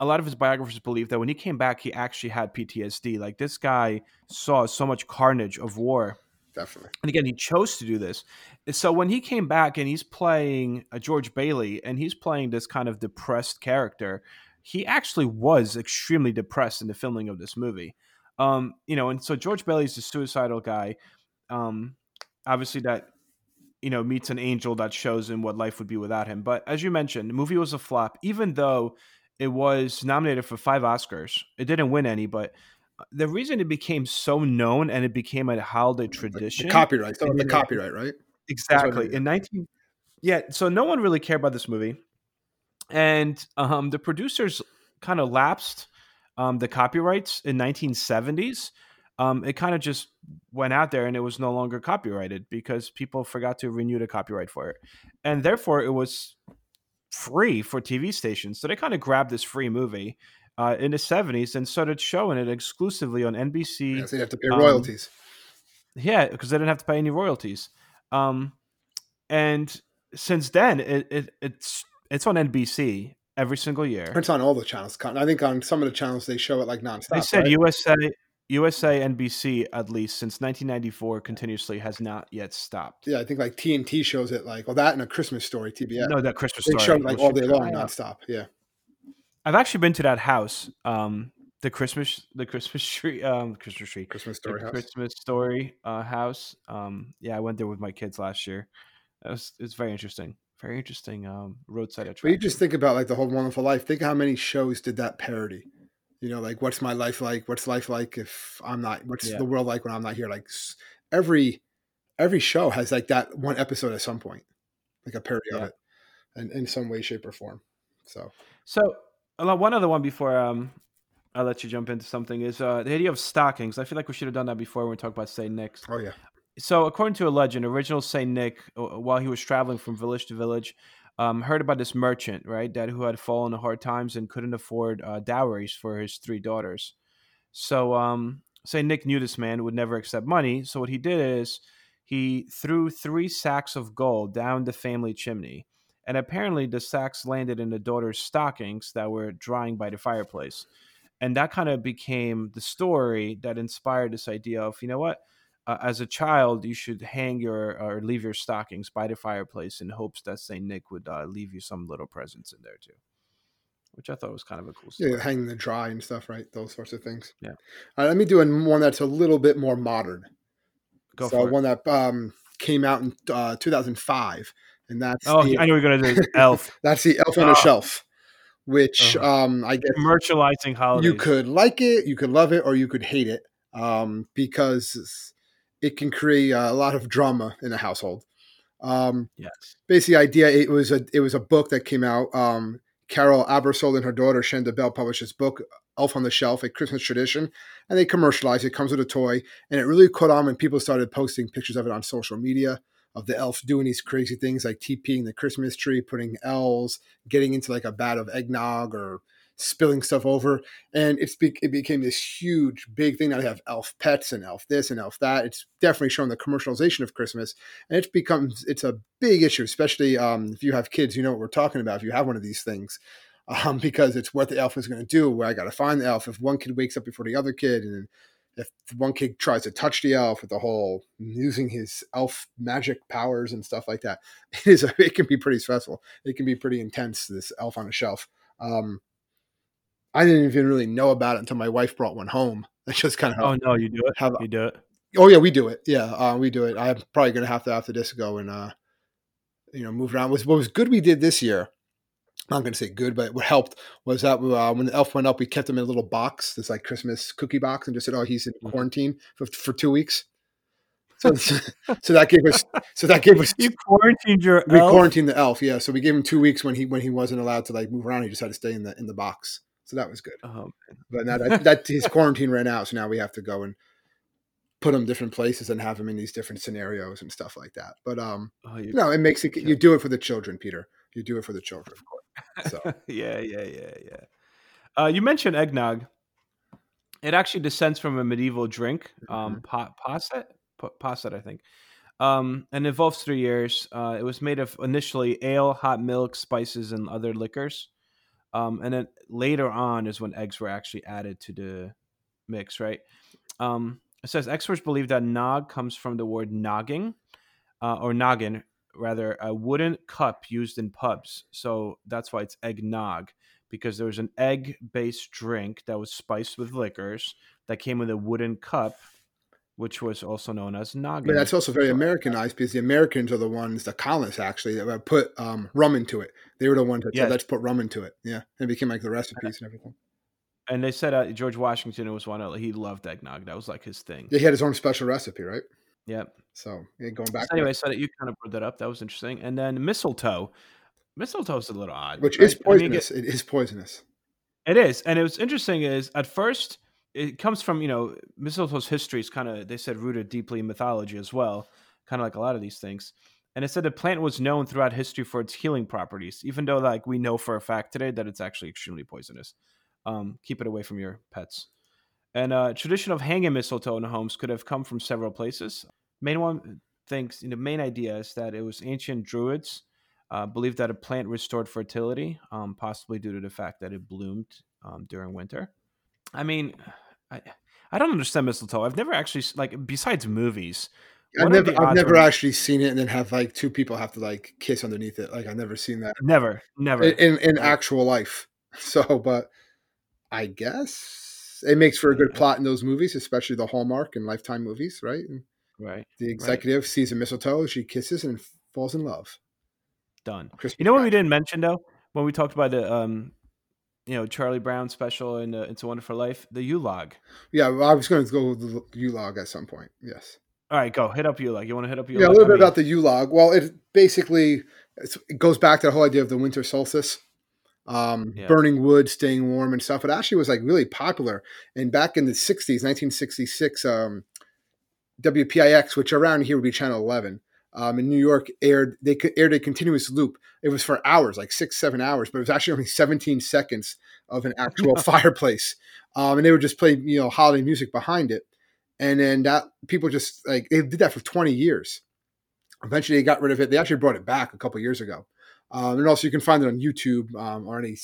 a lot of his biographers believe that when he came back, he actually had P T S D. Like this guy saw so much carnage of war. Definitely. And again, he chose to do this. So when he came back and he's playing uh, George Bailey, and he's playing this kind of depressed character. He actually was extremely depressed in the filming of this movie. Um, you know, and so George Bailey's the suicidal guy. Um, obviously that, you know, meets an angel that shows him what life would be without him. But as you mentioned, the movie was a flop, even though it was nominated for five Oscars. It didn't win any, but the reason it became so known and it became a holiday tradition. The copyright, the the copyright, right? Exactly. In nineteen, yeah. So no one really cared about this movie. And um, the producers kind of lapsed um, the copyrights in nineteen seventies. Um, it kind of just went out there and it was no longer copyrighted because people forgot to renew the copyright for it. And therefore, it was free for T V stations. So they kind of grabbed this free movie uh, in the seventies and started showing it exclusively on N B C. Yeah, so you have to pay royalties. Um, Yeah, because they didn't have to pay any royalties. Um, and since then, it, it it's it's on N B C every single year. It's on all the channels. I think on some of the channels they show it like nonstop. They said right? U S A, U S A N B C at least since nineteen ninety-four continuously has not yet stopped. Yeah, I think like T N T shows it like well that and A Christmas Story T B S. No, that Christmas Story. They show it like all day long, nonstop. Yeah, I've actually been to that house. Um, The Christmas, the Christmas tree, um, Christmas tree, Christmas story, house. Christmas story uh, house. Um, yeah, I went there with my kids last year. It was, it was very interesting, very interesting. Um, roadside attraction. But you just think about like the whole Wonderful Life. Think how many shows did that parody. You know, like what's my life like? What's life like if I'm not? What's yeah. the world like when I'm not here? Like every every show has like that one episode at some point, like a parody yeah. of it, and in some way, shape, or form. So, so one other one before um. I'll let you jump into something, is uh, the idea of stockings. I feel like we should have done that before when we talk about Saint Nick's. Oh, yeah. So according to a legend, original Saint Nick, while he was traveling from village to village, um, heard about this merchant, right, that who had fallen to hard times and couldn't afford uh, dowries for his three daughters. So um, Saint Nick knew this man would never accept money. So what he did is he threw three sacks of gold down the family chimney. And apparently the sacks landed in the daughter's stockings that were drying by the fireplace. And that kind of became the story that inspired this idea of, you know what, uh, as a child, you should hang your or leave your stockings by the fireplace in hopes that Saint Nick would uh, leave you some little presents in there, too, which I thought was kind of a cool story. Yeah, hanging the dry and stuff, right? Those sorts of things. Yeah. All right, let me do one that's a little bit more modern. Go so for it. One that um, came out in uh, two thousand five. And that's oh, the, I knew we were going to do Elf. That's the Elf on oh. the Shelf. Which uh-huh. um, I guess commercializing holidays. You could like it, you could love it, or you could hate it, um, because it can create a lot of drama in a household. Um, yes. Basically, idea it was a it was a book that came out. Um, Carol Abersold and her daughter Shanda Bell published this book, Elf on the Shelf: A Christmas Tradition, and they commercialized it. It comes with a toy, and it really caught on when people started posting pictures of it on social media. Of the elf doing these crazy things like TPing the Christmas tree, putting elves, getting into like a vat of eggnog or spilling stuff over. And it's be- it became this huge, big thing. Now they have elf pets and elf this and elf that. It's definitely shown the commercialization of Christmas. And it's becomes it's a big issue, especially um, if you have kids, you know what we're talking about if you have one of these things. Um, because it's what the elf is going to do, where I got to find the elf. If one kid wakes up before the other kid and if one kid tries to touch the elf with the whole using his elf magic powers and stuff like that, it is a, it can be pretty stressful. It can be pretty intense, this Elf on a Shelf. Um, I didn't even really know about it until my wife brought one home. That's just kind of oh no, you do it. Have, you do it. Oh yeah, we do it. Yeah, uh, we do it. I'm probably gonna have to after this go and uh, you know move around. What was good we did this year. I'm not going to say good, but what helped was that we, uh, when the elf went up, we kept him in a little box, this like Christmas cookie box, and just said, "Oh, he's in quarantine for, for two weeks." So, so that gave us. So that gave us. You quarantined your. We elf? Quarantined the elf, yeah. So we gave him two weeks when he when he wasn't allowed to like move around. He just had to stay in the in the box. So that was good. Oh, but now that, that his quarantine ran out, so now we have to go and put him in different places and have him in these different scenarios and stuff like that. But um, oh, you no, it makes it. You do it for the children, Peter. You do it for the children, of course. So. yeah, yeah, yeah, yeah. Uh, you mentioned eggnog. It actually descends from a medieval drink, um, mm-hmm. posset, posset, I think, um, and evolves through years. Uh, it was made of initially ale, hot milk, spices, and other liquors, um, and then later on is when eggs were actually added to the mix. Right? Um, it says experts believe that nog comes from the word noggin, uh, or noggin. Rather, a wooden cup used in pubs. So that's why it's eggnog, because there was an egg-based drink that was spiced with liquors that came with a wooden cup, which was also known as noggin. But that's also very Americanized, because the Americans are the ones, the colonists actually, that put um, rum into it. They were the ones that said, yes. let's put rum into it. Yeah, and it became like the recipes and everything. And they said uh, George Washington was one of, he loved eggnog. That was like his thing. Yeah, he had his own special recipe, right? Yeah. So yeah, going back. So anyway, so that you kind of brought that up. That was interesting. And then mistletoe. Mistletoe is a little odd. Which right? is poisonous. I mean, it, it is poisonous. It is. And it was interesting is at first it comes from, you know, mistletoe's history is kind of, they said, rooted deeply in mythology as well. Kind of like a lot of these things. And it said the plant was known throughout history for its healing properties, even though like we know for a fact today that it's actually extremely poisonous. Um, keep it away from your pets. And a uh, tradition of hanging mistletoe in homes could have come from several places. Main one thinks, you know, main idea is that it was ancient Druids uh, believed that a plant restored fertility, um, possibly due to the fact that it bloomed um, during winter. I mean, I I don't understand mistletoe. I've never actually, like, besides movies. I've never, I've never actually seen it and then have, like, two people have to, like, kiss underneath it. Like, I've never seen that. Never, never. In, in actual life. So, but I guess. It makes for a good plot in those movies, especially the Hallmark and Lifetime movies, right? And right. The executive right. sees a mistletoe, she kisses and falls in love. Done. Christmas you know what Brown. We didn't mention though when we talked about the, um, you know, Charlie Brown special and It's a Wonderful Life, the U-Log. Yeah, well, I was going to go with the U-Log at some point. Yes. All right, go hit up U-Log. You want to hit up U-Log? Yeah, a little bit I mean, about the U-Log. Well, it basically it's, it goes back to the whole idea of the winter solstice. Um, yeah. Burning wood, staying warm and stuff. It actually was like really popular. And back in the sixties, nineteen sixty-six, um, W P I X, which around here would be Channel eleven, um, in New York aired, they aired a continuous loop. It was for hours, like six, seven hours, but it was actually only seventeen seconds of an actual fireplace. Um, and they would just play, you know, holiday music behind it. And then that people just like, they did that for twenty years. Eventually they got rid of it. They actually brought it back a couple years ago. Um, and also you can find it on YouTube um, or any,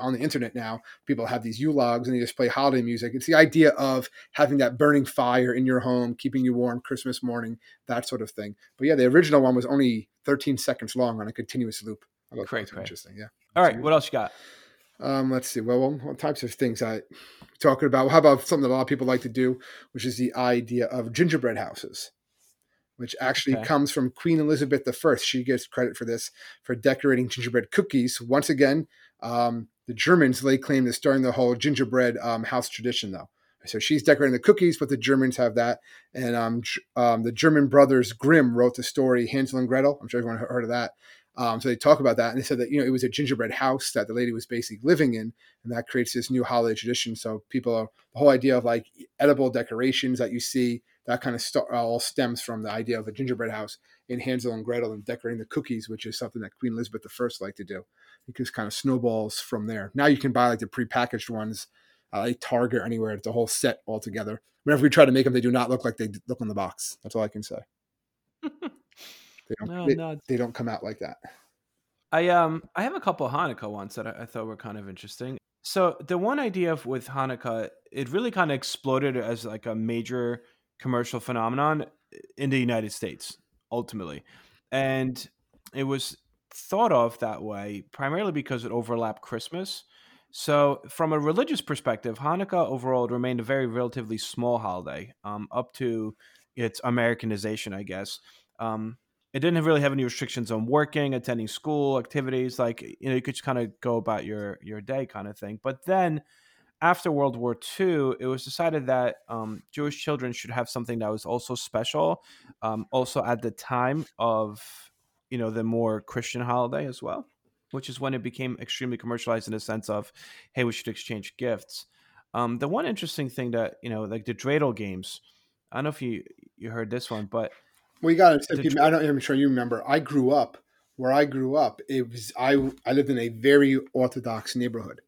on the internet now. People have these U-Logs and they just play holiday music. It's the idea of having that burning fire in your home, keeping you warm Christmas morning, that sort of thing. But yeah, the original one was only thirteen seconds long on a continuous loop. Great, great. Interesting, yeah. All right, what else you got? Um, let's see. Well, what types of things I'm talking about? Well, how about something that a lot of people like to do, which is the idea of gingerbread houses, which actually okay. comes from Queen Elizabeth the First. She gets credit for this, for decorating gingerbread cookies. Once again, um, the Germans lay claim to starting the whole gingerbread um, house tradition, though. So she's decorating the cookies, but the Germans have that. And um, um, the German brothers Grimm wrote the story Hansel and Gretel. I'm sure everyone heard of that. Um, so they talk about that, and they said that, you know, it was a gingerbread house that the lady was basically living in, and that creates this new holiday tradition. So people are, the whole idea of like edible decorations that you see, that kind of st- all stems from the idea of a gingerbread house in Hansel and Gretel and decorating the cookies, which is something that Queen Elizabeth the First liked to do. It just kind of snowballs from there. Now you can buy like the prepackaged ones, uh, like Target or anywhere. It's a whole set all together. Whenever we try to make them, they do not look like they look on the box. That's all I can say. They don't, no, they, no. they don't come out like that. I um I have a couple of Hanukkah ones that I, I thought were kind of interesting. So the one idea of, with Hanukkah, it really kind of exploded as like a major commercial phenomenon in the United States, ultimately. And it was thought of that way primarily because it overlapped Christmas. So from a religious perspective, Hanukkah overall remained a very relatively small holiday um, up to its Americanization, I guess. Um, it didn't really have any restrictions on working, attending school, activities. Like, you know, you could just kind of go about your, your day kind of thing. But then after World War Two, it was decided that um, Jewish children should have something that was also special, um, also at the time of, you know, the more Christian holiday as well, which is when it became extremely commercialized in the sense of, hey, we should exchange gifts. Um, the one interesting thing that, you know, like the dreidel games, I don't know if you, you heard this one, but we got to. I don't. I'm sure you remember. I grew up where I grew up. It was I. I lived in a very Orthodox neighborhood.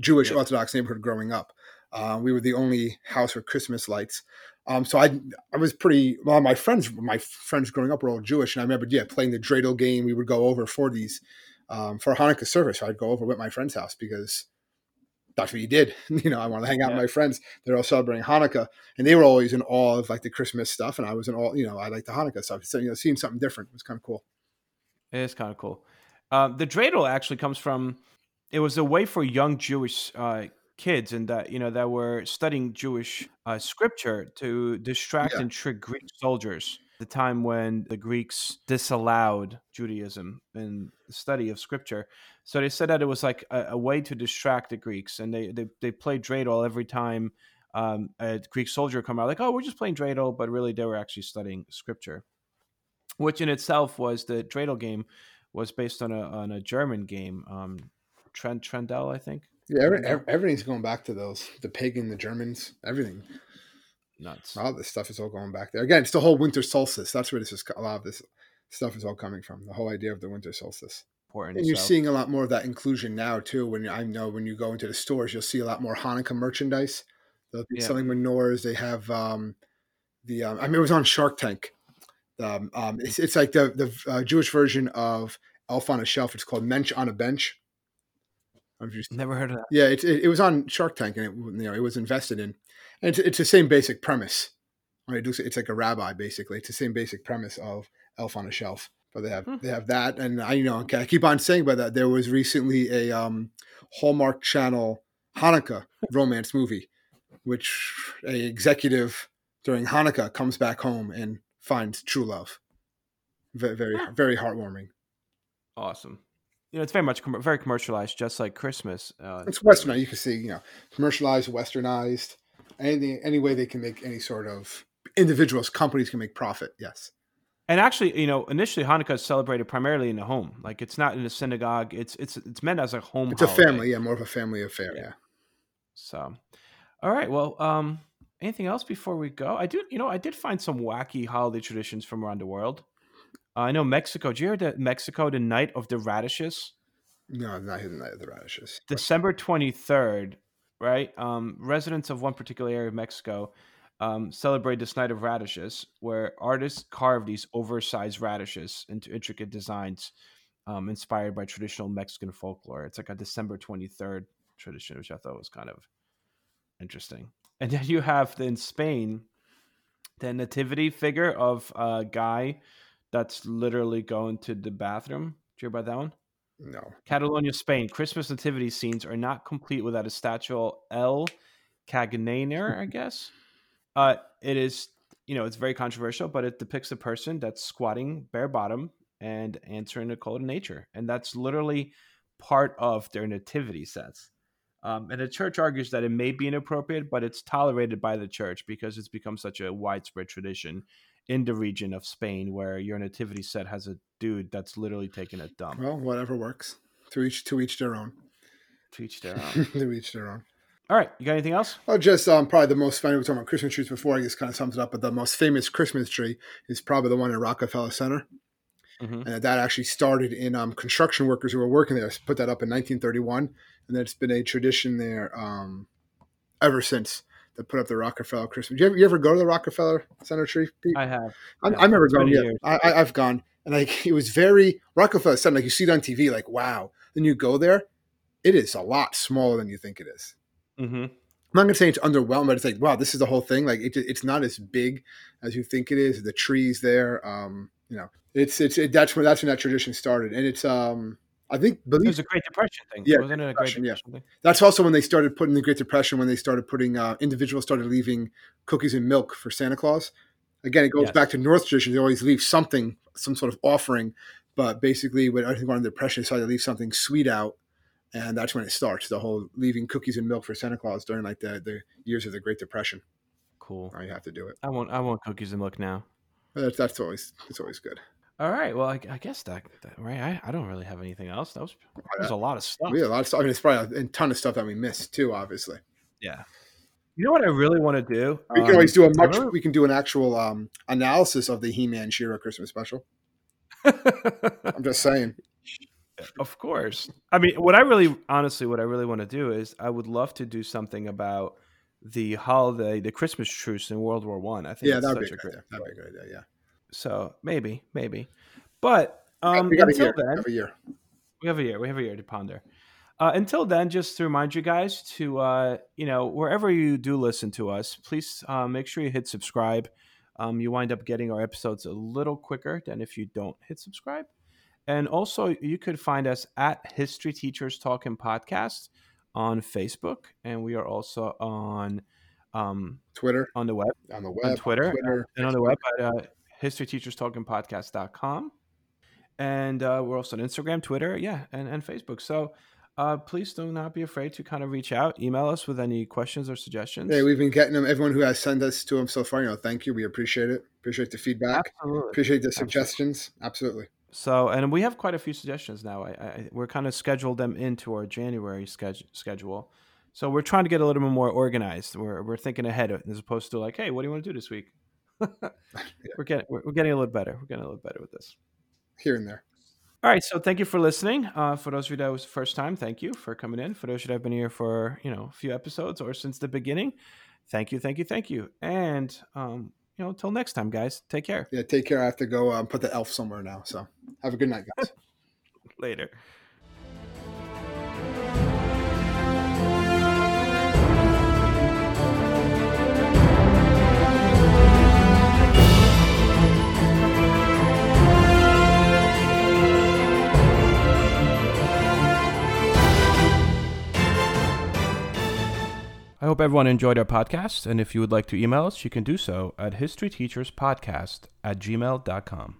Jewish yeah. Orthodox neighborhood growing up. Uh, we were the only house with Christmas lights. Um, so I I was pretty well my friends my friends growing up were all Jewish, and I remember yeah playing the dreidel game. We would go over for these um, for Hanukkah service. I'd go over with my friend's house because that's what you did. You know, I wanted to hang out yeah. with my friends. They're all celebrating Hanukkah, and they were always in awe of like the Christmas stuff, and I was in awe, you know, I liked the Hanukkah stuff. So, you know, seeing something different was kind of cool. It is kind of cool. Um, the dreidel actually comes from it was a way for young Jewish uh, kids and that, you know, that were studying Jewish uh, scripture to distract yeah. and trick Greek soldiers. The time when the Greeks disallowed Judaism and the study of scripture. So they said that it was like a, a way to distract the Greeks. And they, they, they played dreidel every time um, a Greek soldier come out like, oh, we're just playing dreidel. But really, they were actually studying scripture, which in itself was the dreidel game was based on a, on a German game. Um, Trend Trendel, I think. Yeah, every, everything's going back to those. The pagan, the Germans, everything. Nuts. All this stuff is all going back there. Again, it's the whole winter solstice. That's where this is. A lot of this stuff is all coming from. The whole idea of the winter solstice. Important. And you're so. seeing a lot more of that inclusion now too. When I know when you go into the stores, you'll see a lot more Hanukkah merchandise. the yeah. selling menorahs. They have um, the um, I mean, it was on Shark Tank. Um, um, it's, it's like the the uh, Jewish version of Elf on a Shelf. It's called Mensch on a Bench. I've just never heard of that. Yeah, it, it it was on Shark Tank, and it you know it was invested in, and it's, it's the same basic premise. I mean, it looks it's like a rabbi basically. It's the same basic premise of Elf on a Shelf, but they have hmm. they have that, and I you know I keep on saying about that. There was recently a um, Hallmark Channel Hanukkah romance movie, which an executive during Hanukkah comes back home and finds true love. Very very, very heartwarming. Awesome. You know, it's very much com- very commercialized, just like Christmas. Uh, it's Westernized. You can see, you know, commercialized, Westernized, anything, any way they can make any sort of individuals, companies can make profit. Yes. And actually, you know, initially Hanukkah is celebrated primarily in the home. Like it's not in a synagogue. It's it's it's meant as a home. It's holiday. A family, yeah, more of a family affair. Yeah. yeah. So, all right. Well, um, anything else before we go? I do, you know, I did find some wacky holiday traditions from around the world. Uh, I know Mexico. Did you hear that Mexico, the Night of the Radishes? No, I'm not hearing the Night of the Radishes. December twenty-third, right? Um, residents of one particular area of Mexico um, celebrate this Night of Radishes, where artists carve these oversized radishes into intricate designs um, inspired by traditional Mexican folklore. It's like a December twenty-third tradition, which I thought was kind of interesting. And then you have in Spain, the nativity figure of a guy that's literally going to the bathroom. Did you hear about that one? No. Catalonia, Spain. Christmas nativity scenes are not complete without a statue El Caganer, I guess. Uh, it is, you know, it's very controversial, but it depicts a person that's squatting bare bottom and answering the call to nature. And that's literally part of their nativity sets. Um, and the church argues that it may be inappropriate, but it's tolerated by the church because it's become such a widespread tradition in the region of Spain where your nativity set has a dude that's literally taking a dump. Well, whatever works. To each to each their own. To each their own. to each their own. All right. You got anything else? Oh, just um, probably the most funny. We were talking about Christmas trees before. I just kind of sums it up. But the most famous Christmas tree is probably the one at Rockefeller Center. Mm-hmm. And that actually started in um, construction workers who were working there. I put that up in nineteen thirty-one. And that's been a tradition there um, ever since. That put up the Rockefeller Christmas. You ever, you ever go to the Rockefeller Center tree? Pete? I have. I, yeah, I remember going. Yeah, I, I, I've gone, and like it was very Rockefeller Center. Like you see it on T V, like wow. Then you go there, it is a lot smaller than you think it is. Mm-hmm. I'm not gonna say it's underwhelming, but it's like wow, this is the whole thing. Like it, it's not as big as you think it is. The trees there, um, you know, it's it's it, that's when that's when that tradition started, and it's um. I think believe, it was a Great Depression thing. Yeah, wasn't it a Great Depression yeah. thing? That's also when they started putting the Great Depression, when they started putting uh, individuals started leaving cookies and milk for Santa Claus. Again, it goes yes. back to North tradition. They always leave something, some sort of offering. But basically, when I think under the Depression, they started to leave something sweet out, and that's when it starts. The whole leaving cookies and milk for Santa Claus during like the, the years of the Great Depression. Cool. Or you have to do it. I want I want cookies and milk now. That's that's always that's always good. All right. Well, I, I guess that, that right. I, I don't really have anything else. That was, that was a lot of stuff. We had a lot of stuff. I mean, it's probably a ton of stuff that we missed too, obviously. Yeah. You know what I really want to do? We can um, always do a much. Really? We can do an actual um, analysis of the He-Man She-Ra Christmas special. I'm just saying. Of course. I mean, what I really, honestly, what I really want to do is, I would love to do something about the holiday, the Christmas truce in World War One. I. I think yeah, that'd be a great. That'd be a great idea. Yeah. So maybe, maybe, but um, we got until a year. then, we have a year. We have a year. We have a year to ponder. Uh, until then, just to remind you guys to, uh, you know, wherever you do listen to us, please uh, make sure you hit subscribe. Um, you wind up getting our episodes a little quicker than if you don't hit subscribe. And also, you could find us at History Teachers Talking Podcast on Facebook, and we are also on um, Twitter, on the web, on the web, on Twitter, on Twitter and, and on the web. But, uh, history teachers talking podcast dot com. And uh, we're also on Instagram, Twitter, yeah, and, and Facebook. So uh, please do not be afraid to kind of reach out, email us with any questions or suggestions. Hey, we've been getting them. Everyone who has sent us to them so far, you know, thank you. We appreciate it. Appreciate the feedback. Absolutely. Appreciate the suggestions. Absolutely. Absolutely. So, and we have quite a few suggestions now. I, I, we're kind of scheduled them into our January ske- schedule. So we're trying to get a little bit more organized. We're, we're thinking ahead as opposed to like, hey, what do you want to do this week? we're getting we're getting a little better. We're getting a little better with this, here and there. All right. So thank you for listening. Uh, for those of you that was the first time, thank you for coming in. For those of you that have been here for you know a few episodes or since the beginning, thank you, thank you, thank you. And, um, you know, until next time, guys, take care. Yeah, take care. I have to go um, put the elf somewhere now. So have a good night, guys. Later. I hope everyone enjoyed our podcast, and if you would like to email us, you can do so at historyteacherspodcast at gmail dot com.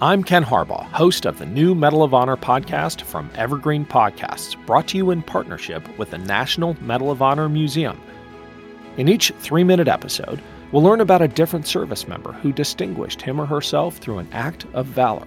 I'm Ken Harbaugh, host of the new Medal of Honor podcast from Evergreen Podcasts, brought to you in partnership with the National Medal of Honor Museum. In each three-minute episode, we'll learn about a different service member who distinguished him or herself through an act of valor.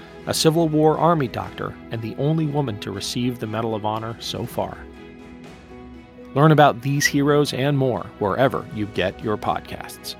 a Civil War Army doctor and the only woman to receive the Medal of Honor so far. Learn about these heroes and more wherever you get your podcasts.